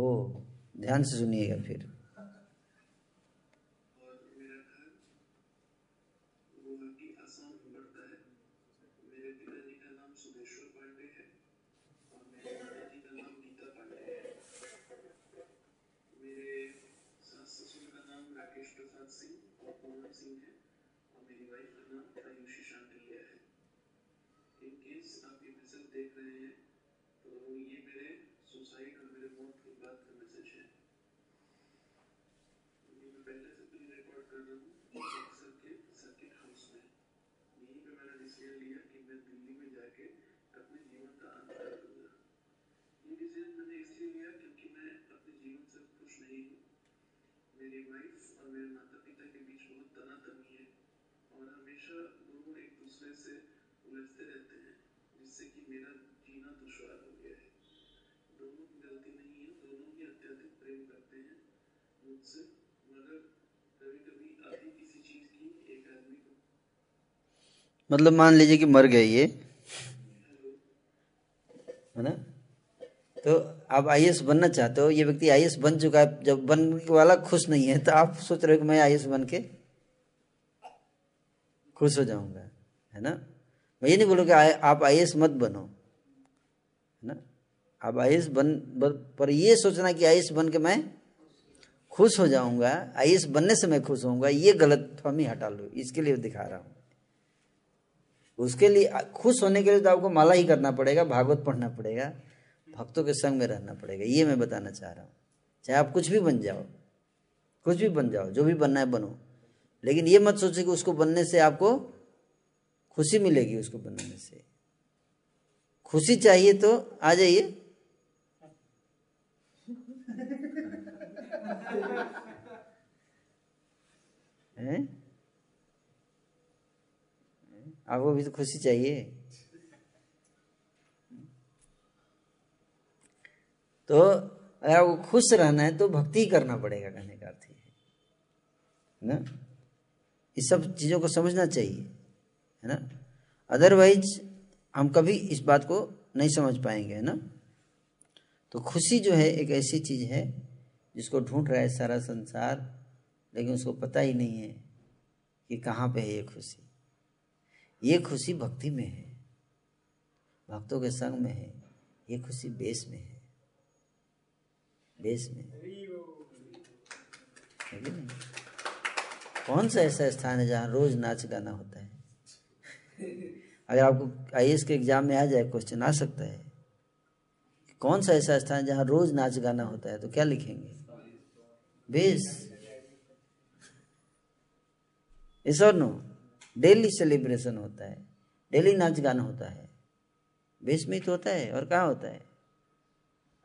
ध्यान से सुनिएगा फिर। देख रहे हैं तो ये मेरे सुसाइड और मेरे मौत की बात का मैसेज है। ये मैं पहले से भी रिकॉर्ड कर रहा हूँ अक्सर के सर्किट हाउस में। यहीं पर मैंने डिसीजन लिया कि मैं दिल्ली में जाके अपने जीवन का अंत कर दूंगा। ये डिसीजन मैंने इसलिए लिया क्योंकि मैं अपने जीवन से खुश नहीं हूँ। मेरी वाइफ और मेरे माता पिता के बीच बहुत तनातनी है और हमेशा दोनों एक दूसरे से उलझते रहते हैं, जिससे कि मेरा जीना दुश्वार हो गया है। दोनों की गलती नहीं है, दोनों ही अत्यधिक प्रेम करते हैं मुझसे, मगर कभी कभी आधी किसी चीज की एक आदमी को मतलब मान लीजिए कि मर गए ये, है ना। तो आप आईएएस बनना चाहते हो, ये व्यक्ति आईएएस बन चुका है, जब बनने वाला खुश नहीं है तो आप सोच रहे हो कि मैं आईएएस बन के खुश हो जाऊंगा, है ना। मैं ये नहीं बोलूँगा आप आईएएस मत बनो, है ना। आप आईएएस पर ये सोचना कि आईएएस बन के मैं खुश हो जाऊंगा, आईएएस बनने से मैं खुश होऊंगा, ये गलतफहमी हटा लो। इसके लिए दिखा रहा हूँ। उसके लिए खुश होने के लिए तो आपको माला ही करना पड़ेगा, भागवत पढ़ना पड़ेगा, भक्तों के संग में रहना पड़ेगा। ये मैं बताना चाह रहा हूँ। चाहे आप कुछ भी बन जाओ, कुछ भी बन जाओ, जो भी बनना है बनो, लेकिन ये मत सोचे कि उसको बनने से आपको खुशी मिलेगी। उसको बनने से खुशी चाहिए तो आ जाइए। आपको भी तो खुशी चाहिए। तो अगर आपको खुश रहना है तो भक्ति करना पड़ेगा, कहने का अर्थ है ना। इस सब चीज़ों को समझना चाहिए, है ना। अदरवाइज हम कभी इस बात को नहीं समझ पाएंगे, है ना। तो खुशी जो है एक ऐसी चीज़ है जिसको ढूंढ रहा है सारा संसार, लेकिन उसको पता ही नहीं है कि कहाँ पे है ये खुशी। ये खुशी भक्ति में है, भक्तों के संग में है। ये खुशी बेस में है, बेस में है कि नहीं। कौन सा ऐसा स्थान है जहाँ रोज नाच गाना होता है। अगर आपको आईएएस के एग्जाम में आ जाए क्वेश्चन आ सकता है, कौन सा ऐसा स्थान है जहाँ रोज नाच गाना होता है, तो क्या लिखेंगे? बेस। इस और नो, डेली सेलिब्रेशन होता है, डेली नाच गाना होता है, बेस में तो होता है और कहाँ होता है।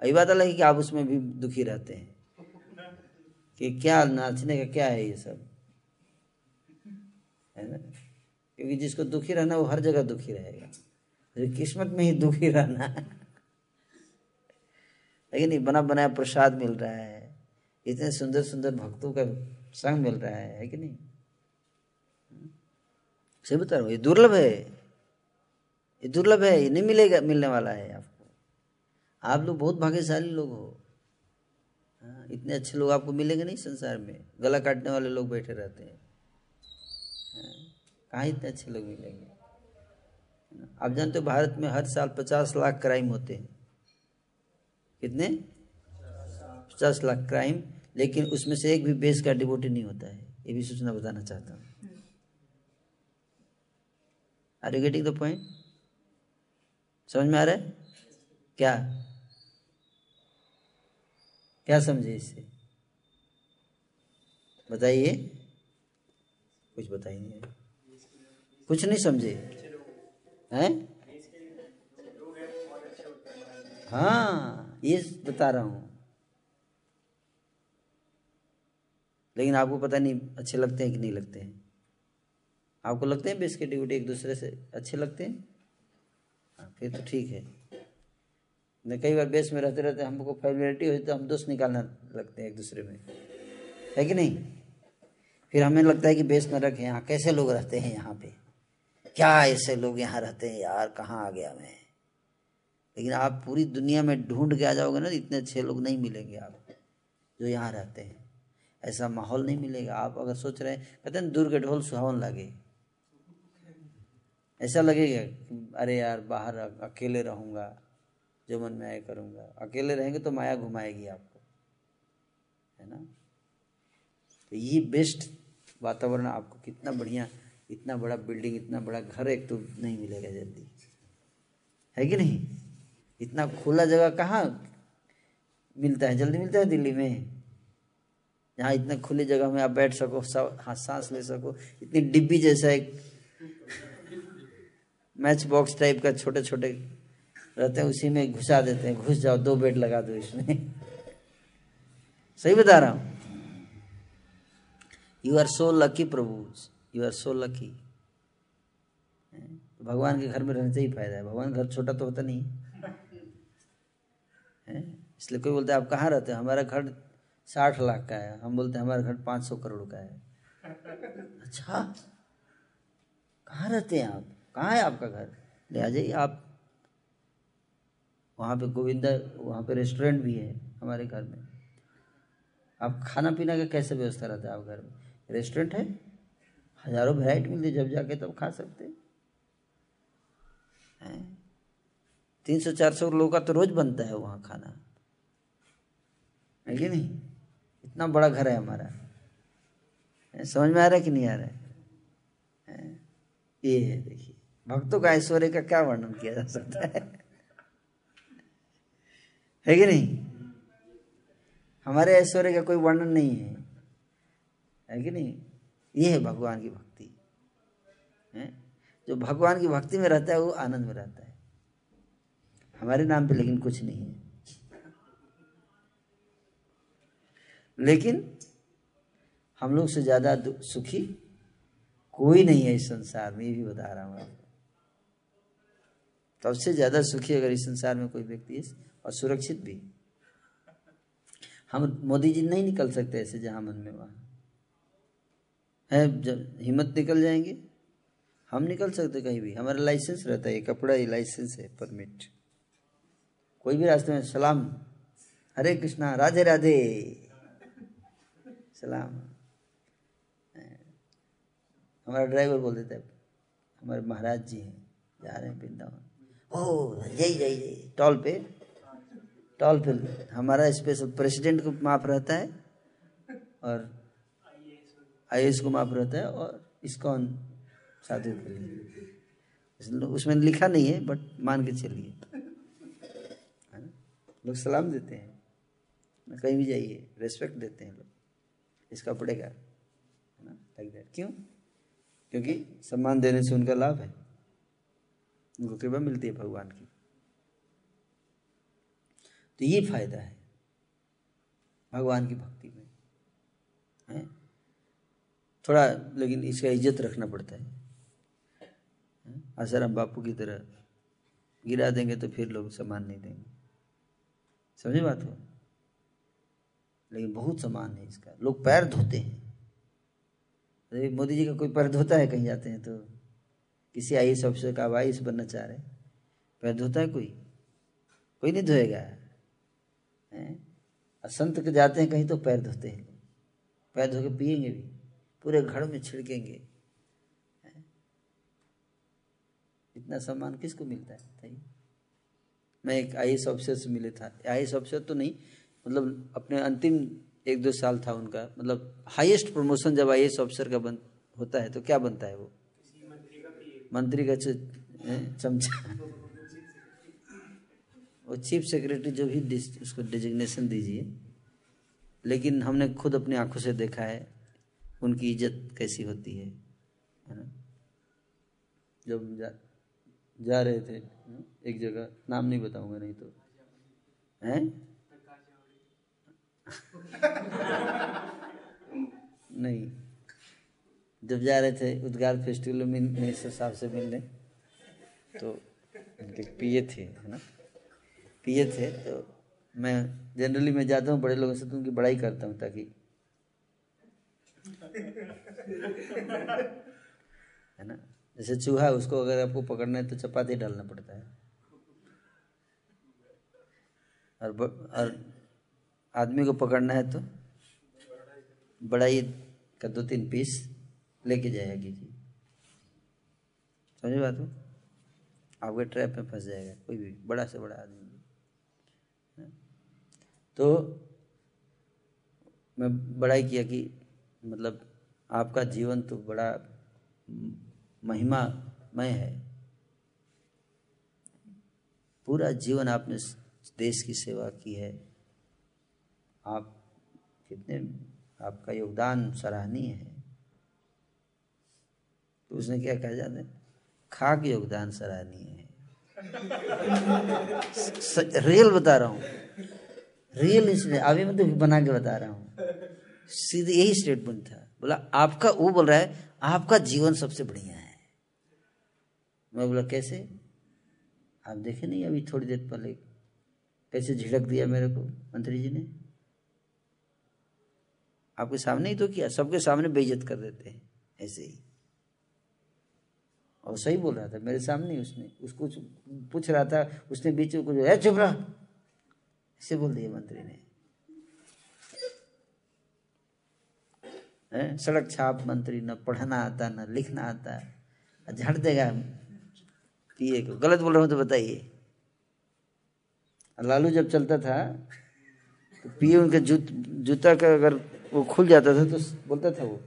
अभी बात अलग है कि आप उसमें भी दुखी रहते हैं कि क्या नाचने का क्या है ये सब, है ना। क्योंकि जिसको दुखी रहना वो हर जगह दुखी रहेगा, किस्मत में ही दुखी रहना है। लेकिन बना बनाया प्रसाद मिल रहा है, इतने सुंदर सुंदर भक्तों का संग मिल रहा है कि नहीं। सही बता रहा हूँ, ये दुर्लभ है, ये दुर्लभ है, ये नहीं मिलेगा, मिलने वाला है आपको। आप लोग बहुत भाग्यशाली लोग हो। हाँ, इतने अच्छे लोग आपको मिलेंगे नहीं संसार में। गला काटने वाले लोग बैठे रहते हैं, कहाँ इतने अच्छे लोग मिलेंगे। आप जानते हो भारत में हर साल 50 लाख क्राइम होते हैं। कितने? 50 लाख क्राइम, लेकिन उसमें से एक भी बेस का डिवोटी नहीं होता है। ये भी सूचना बताना चाहता हूँ। Are you getting the point? समझ में आ रहा है क्या? क्या समझे इससे? बताइए। कुछ बताइए। कुछ नहीं समझे हैं? हाँ, ये बता रहा हूँ। लेकिन आपको पता नहीं अच्छे लगते हैं कि नहीं लगते हैं। आपको लगते हैं बेस के ड्यूटी एक दूसरे से अच्छे लगते हैं? हाँ, फिर तो ठीक है। न कई बार बेस में रहते रहते हमको फेवरेटी होती तो हम दोस्त निकालना लगते हैं एक दूसरे में, है कि नहीं। फिर हमें लगता है कि बेस न रखें, यहाँ कैसे लोग रहते हैं, यहाँ पे क्या ऐसे लोग यहाँ रहते हैं यार, कहाँ आ गया मैं। लेकिन आप पूरी दुनिया में ढूंढ के आ जाओगे ना, इतने अच्छे लोग नहीं मिलेंगे आप जो यहाँ रहते हैं। ऐसा माहौल नहीं मिलेगा। आप अगर सोच रहे हैं, कहते हैं दूर के ढोल सुहावन लगे, ऐसा लगेगा कि अरे यार बाहर अकेले रहूँगा, जो मन में आए करूँगा। अकेले रहेंगे तो माया घुमाएगी आपको, है ना। तो ये बेस्ट वातावरण आपको कितना बढ़िया, इतना बड़ा बिल्डिंग, इतना बड़ा घर, एक तो नहीं मिलेगा जल्दी, है कि नहीं। इतना खुला जगह कहाँ मिलता है, जल्दी मिलता है दिल्ली में, जहाँ इतने खुली जगह में आप बैठ सको, सांस ले सको। इतनी डिब्बी जैसा एक मैच बॉक्स टाइप का छोटे छोटे रहते हैं, उसी में घुसा देते हैं, घुस जाओ, 2 बेड लगा दो इसमें। सही बता रहा हूँ। यू आर सो लकी प्रभु, यू आर सो लकी। भगवान के घर में रहने से ही फायदा है। भगवान घर छोटा तो होता नहीं है, इसलिए कोई बोलता है आप कहाँ रहते हो, हमारा घर 60 लाख का है। हम बोलते हैं हमारा घर 500 करोड़ का है। अच्छा, कहाँ रहते हैं आप, कहाँ है आपका घर, ले आ जाइए आप। वहाँ पे गोविंदा, वहाँ पे रेस्टोरेंट भी है हमारे घर में। आप खाना पीना का कैसे व्यवस्था रहता है आप घर में, रेस्टोरेंट है, हजारों वैरायटी मिलती, जब जाके तब खा सकते हैं। 300-400 लोगों का तो रोज बनता है वहाँ खाना, है कि नहीं। इतना बड़ा घर है हमारा, समझ में आ रहा है कि नहीं आ रहा है। ये है, देखिए भक्तों का ऐश्वर्य का क्या वर्णन किया जा सकता है कि नहीं। हमारे ऐश्वर्य का कोई वर्णन नहीं है, है कि नहीं। ये है भगवान की भक्ति है? जो भगवान की भक्ति में रहता है वो आनंद में रहता है। हमारे नाम पे लेकिन कुछ नहीं है, लेकिन हम लोग से ज़्यादा सुखी कोई नहीं है इस संसार में, ये भी बता रहा हूँ आपको। सबसे ज़्यादा सुखी अगर इस संसार में कोई व्यक्ति है, और सुरक्षित भी। हम मोदी जी नहीं निकल सकते ऐसे जहाँ मन में वहाँ है, जब हिम्मत निकल जाएंगे। हम निकल सकते कहीं भी, हमारा लाइसेंस रहता है, ये कपड़ा ये लाइसेंस है, परमिट। कोई भी रास्ते में सलाम, हरे कृष्णा, राधे राधे, सलाम। हमारा ड्राइवर बोल देता है, हमारे महाराज जी हैं, जा रहे हैं वृंदावन, ओह जय जय जय। टॉल पे हमारा स्पेशल प्रेसिडेंट को माफ रहता है, और IAS को माफ रहता है, और इस्कॉन साधु के लिए। उसमें लिखा नहीं है बट मान के चलिए, लोग सलाम देते हैं, कहीं भी जाइए रेस्पेक्ट देते हैं लोग। इसका पड़ेगा है ना, लाइक दैट। क्यों? क्योंकि सम्मान देने से उनका लाभ है, उनको कृपा मिलती है भगवान की। तो ये फायदा है भगवान की भक्ति में है? थोड़ा लेकिन इसका इज्जत रखना पड़ता है। आसाराम बापू की तरह गिरा देंगे तो फिर लोग सम्मान नहीं देंगे, समझे बात हो। लेकिन बहुत सम्मान है इसका, लोग पैर धोते हैं। अरे मोदी जी का कोई पैर धोता है कहीं जाते हैं तो? किसी IAS अफसर का IAS बनना चाह रहे, पैर धोता है कोई? कोई नहीं धोएगा है। संत के जाते हैं कहीं तो पैर धोते हैं, पैर धो के पिएंगे भी, पूरे घर में छिड़केंगे। इतना सम्मान किसको मिलता है? मैं एक IAS अफसर से मिले था, IAS अफसर तो नहीं, मतलब अपने अंतिम 1-2 साल था उनका, मतलब हाईएस्ट प्रमोशन जब IAS अफसर का होता है तो क्या बनता है वो? मंत्री का चमचा। वो चीफ सेक्रेटरी, जो भी उसको डिजिग्नेशन दीजिए। लेकिन हमने खुद अपनी आंखों से देखा है उनकी इज्जत कैसी होती है ना। जब जा रहे थे एक जगह, नाम नहीं बताऊंगा नहीं तो हैं। नहीं, जब जा रहे थे उद्गार फेस्टिवल में मिनिस्टर साहब से मिलने, तो उनके पीए थे। तो मैं जनरली मैं जाता हूँ बड़े लोगों से तो उनकी बड़ाई करता हूँ, ताकि है ना। जैसे चूहा, उसको अगर आपको पकड़ना है तो चपाती डालना पड़ता है, और आदमी को पकड़ना है तो बड़ाई का 2-3 पीस लेके जाएगा जी, समझे बात हो। आपके ट्रैप में फंस जाएगा कोई भी, बड़ा से बड़ा आदमी। तो मैं बड़ाई किया कि मतलब आपका जीवन तो बड़ा महिमामय है, पूरा जीवन आपने देश की सेवा की है, आप कितने, आपका योगदान सराहनीय है। तो उसने क्या कहा जाता है, खाक योगदान सराहनीय है। रियल बता रहा हूँ, रियल इंसिडेंट अभी मैं तो बना के बता रहा हूँ, सीधे यही स्टेटमेंट था। बोला आपका, वो बोल रहा है आपका जीवन सबसे बढ़िया है। मैं बोला कैसे, आप देखे नहीं अभी थोड़ी देर पहले कैसे झिड़क दिया मेरे को मंत्री जी ने, आपके सामने ही तो किया, सबके सामने बेइज्जत कर देते हैं ऐसे ही। और सही बोल रहा था मेरे सामने, उसने उसको पूछ रहा था, उसने बीच में कुछ है चुप रहा ऐसे बोल दिया मंत्री ने। सड़क छाप मंत्री, न पढ़ना आता न लिखना आता, झाड़ देगा पीए को। गलत बोल रहा हूँ तो बताइए। लालू जब चलता था तो पीए उनके जूता का अगर वो खुल जाता था तो बोलता था वो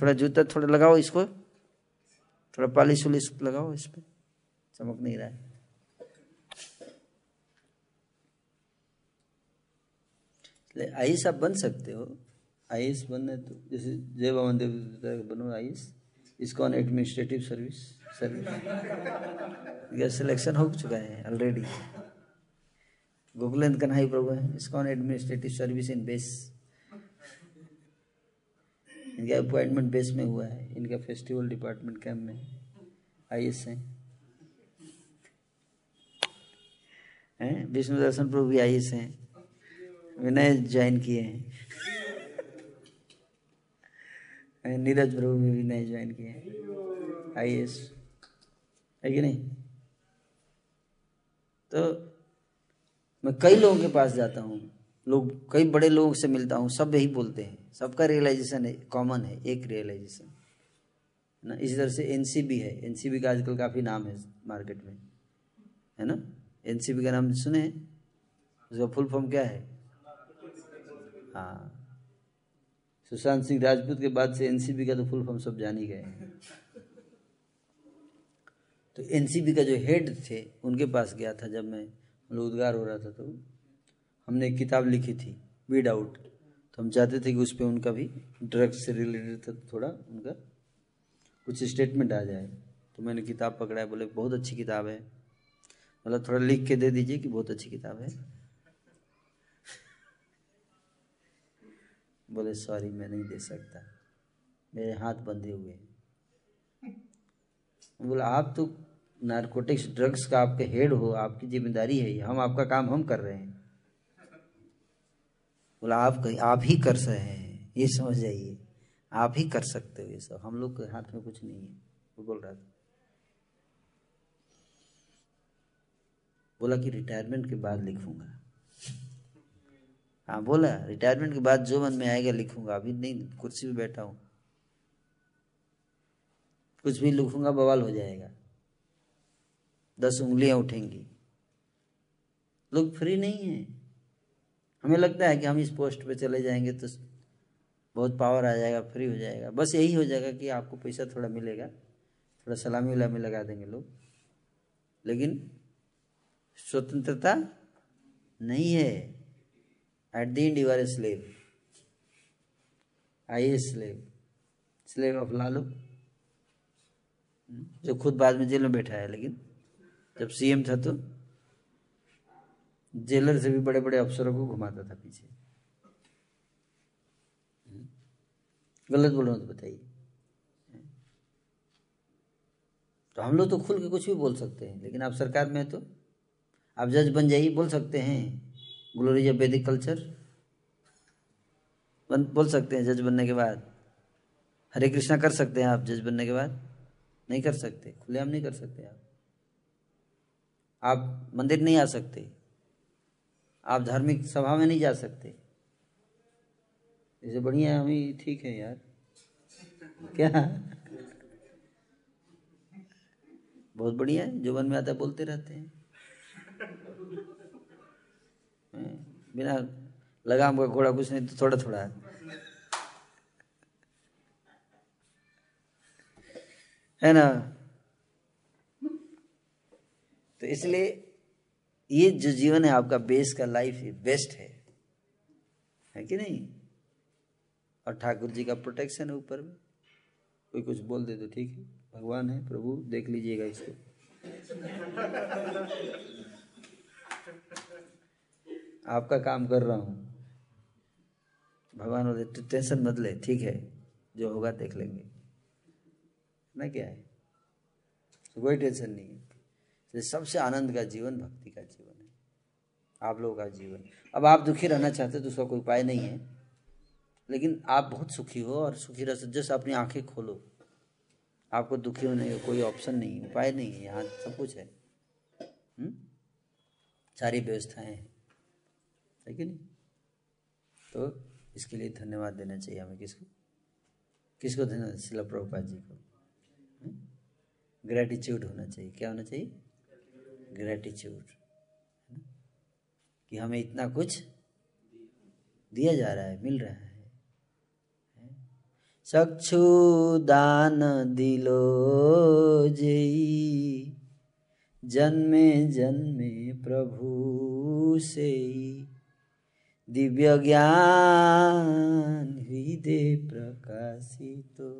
थोड़ा जूता थोड़ा लगाओ इसको, थोड़ा पॉलिश वॉलिश लगाओ इस पर, चमक नहीं रहा है। आईएस आप बन सकते हो, आईएस बनने तो जैसे जय बाबा देव बनो आईएस, इसको एडमिनिस्ट्रेटिव सर्विस सिलेक्शन हो चुका है ऑलरेडी। गोकुलेंद्र कन्हई प्रभु है, इसको एडमिनिस्ट्रेटिव सर्विस इन बेस, इनका अपॉइंटमेंट बेस में हुआ है, इनका फेस्टिवल डिपार्टमेंट कैंप में आईएस हैं। विष्णु दर्शन प्रभु भी आईएस हैं, विनय ज्वाइन किए हैं, नीरज प्रभु भी विनय ज्वाइन किए हैं आईएएस, है कि नहीं। तो मैं कई लोगों के पास जाता हूँ, लोग कई बड़े लोगों से मिलता हूँ, सब यही बोलते हैं, सबका रियलाइजेशन है कॉमन है, एक रियलाइजेशन ना। इसी तरह से एनसीबी है, एनसीबी का आजकल काफ़ी नाम है मार्केट में, है ना। एनसीबी का नाम सुने, उसका फुल फॉर्म क्या है? हाँ, सुशांत सिंह राजपूत के बाद से एनसीबी का तो फुल फॉर्म सब जान ही गए। तो एनसीबी का जो हेड थे उनके पास गया था, जब मैं उद्गार हो रहा था तो हमने एक किताब लिखी थी बीड आउट, तो हम चाहते थे कि उस पर उनका भी ड्रग्स से रिलेटेड था, थोड़ा उनका कुछ स्टेटमेंट आ जाए। तो मैंने किताब पकड़ा है, बोले बहुत अच्छी किताब है, मतलब थोड़ा लिख के दे दीजिए कि बहुत अच्छी किताब है। बोले सॉरी मैं नहीं दे सकता, मेरे हाथ बंधे हुए हैं। बोला आप तो नारकोटिक्स ड्रग्स का आपके हेड हो, आपकी जिम्मेदारी है, हम आपका काम हम कर रहे हैं। बोला आप ही कर रहे हैं, ये समझ जाइए, आप ही कर सकते हो ये सब, हम लोग के हाथ में कुछ नहीं है। वो बोल रहा था, बोला कि रिटायरमेंट के बाद लिखूंगा। हाँ बोला रिटायरमेंट के बाद जो मन में आएगा लिखूंगा, अभी नहीं, कुर्सी पे बैठा हूँ, कुछ भी लिखूंगा बवाल हो जाएगा, 10 उंगलियां उठेंगी। लोग फ्री नहीं है, हमें लगता है कि हम इस पोस्ट पे चले जाएंगे तो बहुत पावर आ जाएगा, फ्री हो जाएगा, बस यही हो जाएगा कि आपको पैसा थोड़ा मिलेगा, थोड़ा सलामी वलामी लगा देंगे लोग, लेकिन स्वतंत्रता नहीं है। At the end you are a slave. I am a slave. Slave of Lalu, जो खुद बाद में जेल में बैठा है, लेकिन जब सीएम था तो जेलर से भी बड़े बड़े अफसरों को घुमाता था पीछे। गलत बोल रहा हूँ तो बताइए। तो हम लोग तो खुल के कुछ भी बोल सकते हैं, लेकिन आप सरकार में तो आप जज बन जाइए, बोल सकते हैं ग्लोरी ऑफ वैदिक कल्चर बोल सकते हैं जज बनने के बाद, हरे कृष्णा कर सकते हैं आप जज बनने के बाद? नहीं कर सकते, खुलेआम नहीं कर सकते आप मंदिर नहीं आ सकते, आप धार्मिक सभा में नहीं जा सकते। इससे बढ़िया हम ही ठीक है यार, क्या बहुत बढ़िया है, जो मन में आता है बोलते रहते हैं, बिना लगाम का घोड़ा कुछ नहीं तो थोड़ा थोड़ा है ना। तो इसलिए ये जो जीवन है आपका बेस का लाइफ है, बेस्ट है कि नहीं। और ठाकुर जी का प्रोटेक्शन है ऊपर में, कोई कुछ बोल दे तो ठीक है, भगवान है प्रभु देख लीजिएगा इसको। आपका काम कर रहा हूँ भगवान, तो टेंशन मत ले, ठीक है जो होगा देख लेंगे ना, क्या है तो कोई टेंशन नहीं है। तो सबसे आनंद का जीवन भक्ति का जीवन है आप लोगों का जीवन। अब आप दुखी रहना चाहते तो उसका कोई उपाय नहीं है, लेकिन आप बहुत सुखी हो और सुखी रह सकते। जैसे अपनी आंखें खोलो, आपको दुखी होने का कोई ऑप्शन नहीं, उपाय नहीं है, यहाँ सब कुछ है, सारी व्यवस्थाएं हैं, है कि नहीं। तो इसके लिए धन्यवाद देना चाहिए हमें। किसको किसको धन्यवाद? श्रील प्रभुपाद जी को। ग्रैटिट्यूड होना चाहिए, क्या होना चाहिए? ग्रैटिट्यूड, कि हमें इतना कुछ दिया जा रहा है, मिल रहा है। चक्षु दान दिलो जेई जन्मे जन्मे प्रभु सेई, दिव्य ज्ञान हृदय प्रकाशितो।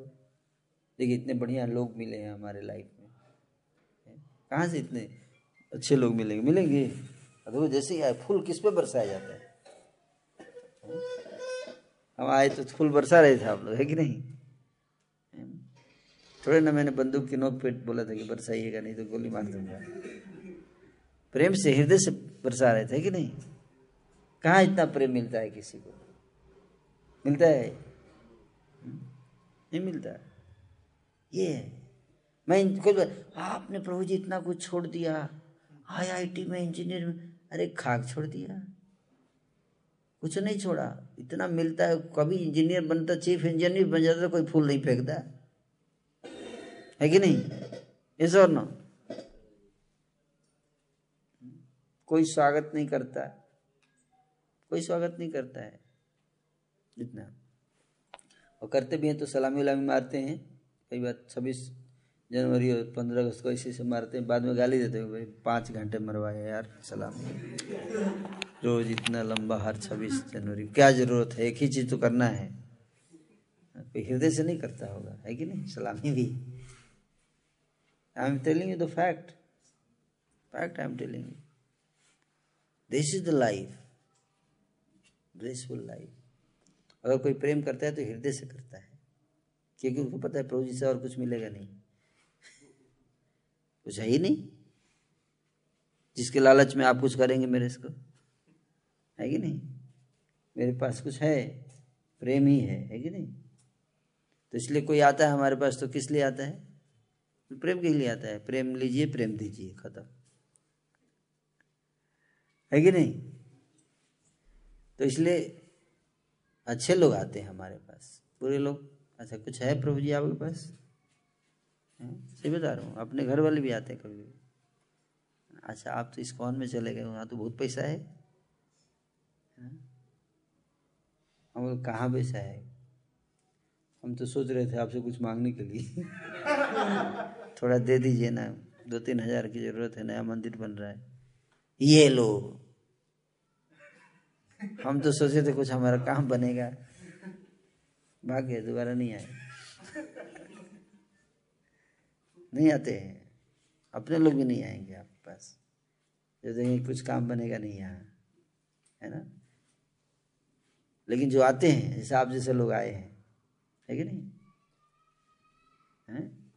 देखिए इतने बढ़िया लोग मिले हैं हमारे लाइफ में, कहाँ से इतने अच्छे लोग मिलेंगे? मिलेंगे देखो, जैसे ही फूल किस पे बरसाया जाता है, हम आए तो फूल बरसा रहे थे आप लोग, है कि नहीं। थोड़े ना मैंने बंदूक की नोक पे बोला था कि बरसाइएगा नहीं तो गोली मार दूंगा, प्रेम से हृदय से बरसा रहे थे, है कि नहीं। कहाँ इतना प्रेम मिलता है किसी को? मिलता है? नहीं मिलता है। ये है, मैं इनको आपने प्रभु जी इतना कुछ छोड़ दिया, IIT में इंजीनियर में, अरे खाक छोड़ दिया, कुछ नहीं छोड़ा। इतना मिलता है, कभी इंजीनियर बनता, चीफ इंजीनियर बन जाता तो कोई फूल नहीं फेंकता, है कि नहीं। यस और नो? कोई स्वागत नहीं करता, कोई स्वागत नहीं करता है इतना। और करते भी हैं तो सलामी वलामी मारते हैं, कई बार 26 जनवरी और 15 अगस्त को इसी से मारते हैं, बाद में गाली देते हैं, भाई 5 घंटे मरवाया यार सलामी, रोज इतना लंबा हर 26 जनवरी, क्या जरूरत है, एक ही चीज़ तो करना है। कोई हृदय से नहीं करता होगा, है कि नहीं। सलामी भी, I am telling you the fact, fact I am telling you, this is the life, graceful life. अगर कोई प्रेम करता है तो हृदय से करता है, क्योंकि उनको पता है प्रभु जी से और कुछ मिलेगा नहीं, कुछ है ही नहीं जिसके लालच में आप कुछ करेंगे मेरे इसको, है कि नहीं। मेरे पास कुछ है, प्रेम ही है कि नहीं। तो इसलिए कोई आता है हमारे पास तो किस लिए आता है? तो प्रेम के लिए आता है, प्रेम लीजिए प्रेम दीजिए, खत्म, है कि नहीं। तो इसलिए अच्छे लोग आते हैं हमारे पास, पूरे लोग। अच्छा कुछ है प्रभु जी आपके पास? सही बता रहा हूँ, अपने घर वाले भी आते हैं कभी। अच्छा आप तो इस्कॉन में चले गए, वहाँ तो बहुत पैसा है, हम लोग कहाँ पैसा है, हम तो सोच रहे थे आपसे कुछ मांगने के लिए थोड़ा दे दीजिए ना, 2-3 हज़ार की जरूरत है, नया मंदिर बन रहा है, ये लो। हम तो सोचे थे कुछ हमारा काम बनेगा, भाग गए, दोबारा नहीं आए। नहीं आते हैं, अपने लोग भी नहीं आएंगे आपके पास जो देखेंगे कुछ काम बनेगा नहीं यहाँ, है ना। लेकिन जो आते हैं, जैसे आप जैसे लोग आए हैं, है कि नहीं, हैं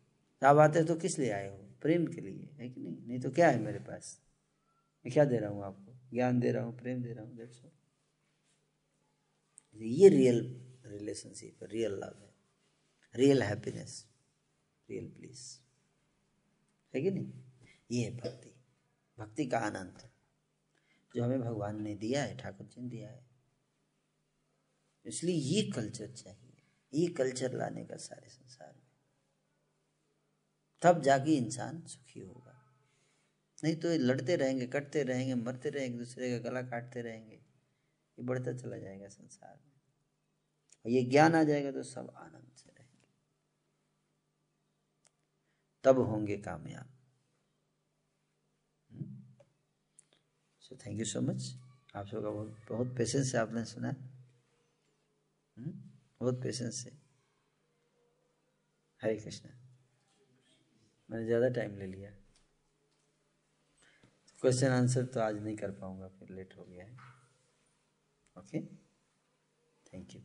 आप आते हैं तो किस लिए आए हो? प्रेम के लिए, है कि नहीं। नहीं तो क्या है मेरे पास, मैं क्या दे रहा हूँ आपको? ज्ञान दे रहा हूँ, प्रेम दे रहा हूँ, दैट्स ऑल। ये रियल रिलेशनशिप, रियल लव है, रियल हैप्पीनेस, रियल प्लीज, है कि नहीं। ये है भक्ति, भक्ति का आनंद जो हमें भगवान ने दिया है, ठाकुर जी ने दिया है। इसलिए ये कल्चर चाहिए, ये कल्चर लाने का सारे संसार में, तब जाके इंसान सुखी होगा। नहीं तो लड़ते रहेंगे, कटते रहेंगे, मरते रहेंगे, दूसरे का गला काटते रहेंगे, ये बढ़ता चला जाएगा संसार में। और ये ज्ञान आ जाएगा तो सब आनंद से रहेंगे, तब होंगे कामयाब। So thank you so much. आप सबका बहुत बहुत पेशेंस से आपने सुना, बहुत पेशेंस से। हरे कृष्णा, मैंने ज़्यादा टाइम ले लिया। क्वेश्चन आंसर तो आज नहीं कर पाऊँगा, फिर लेट हो गया है। Okay, thank you.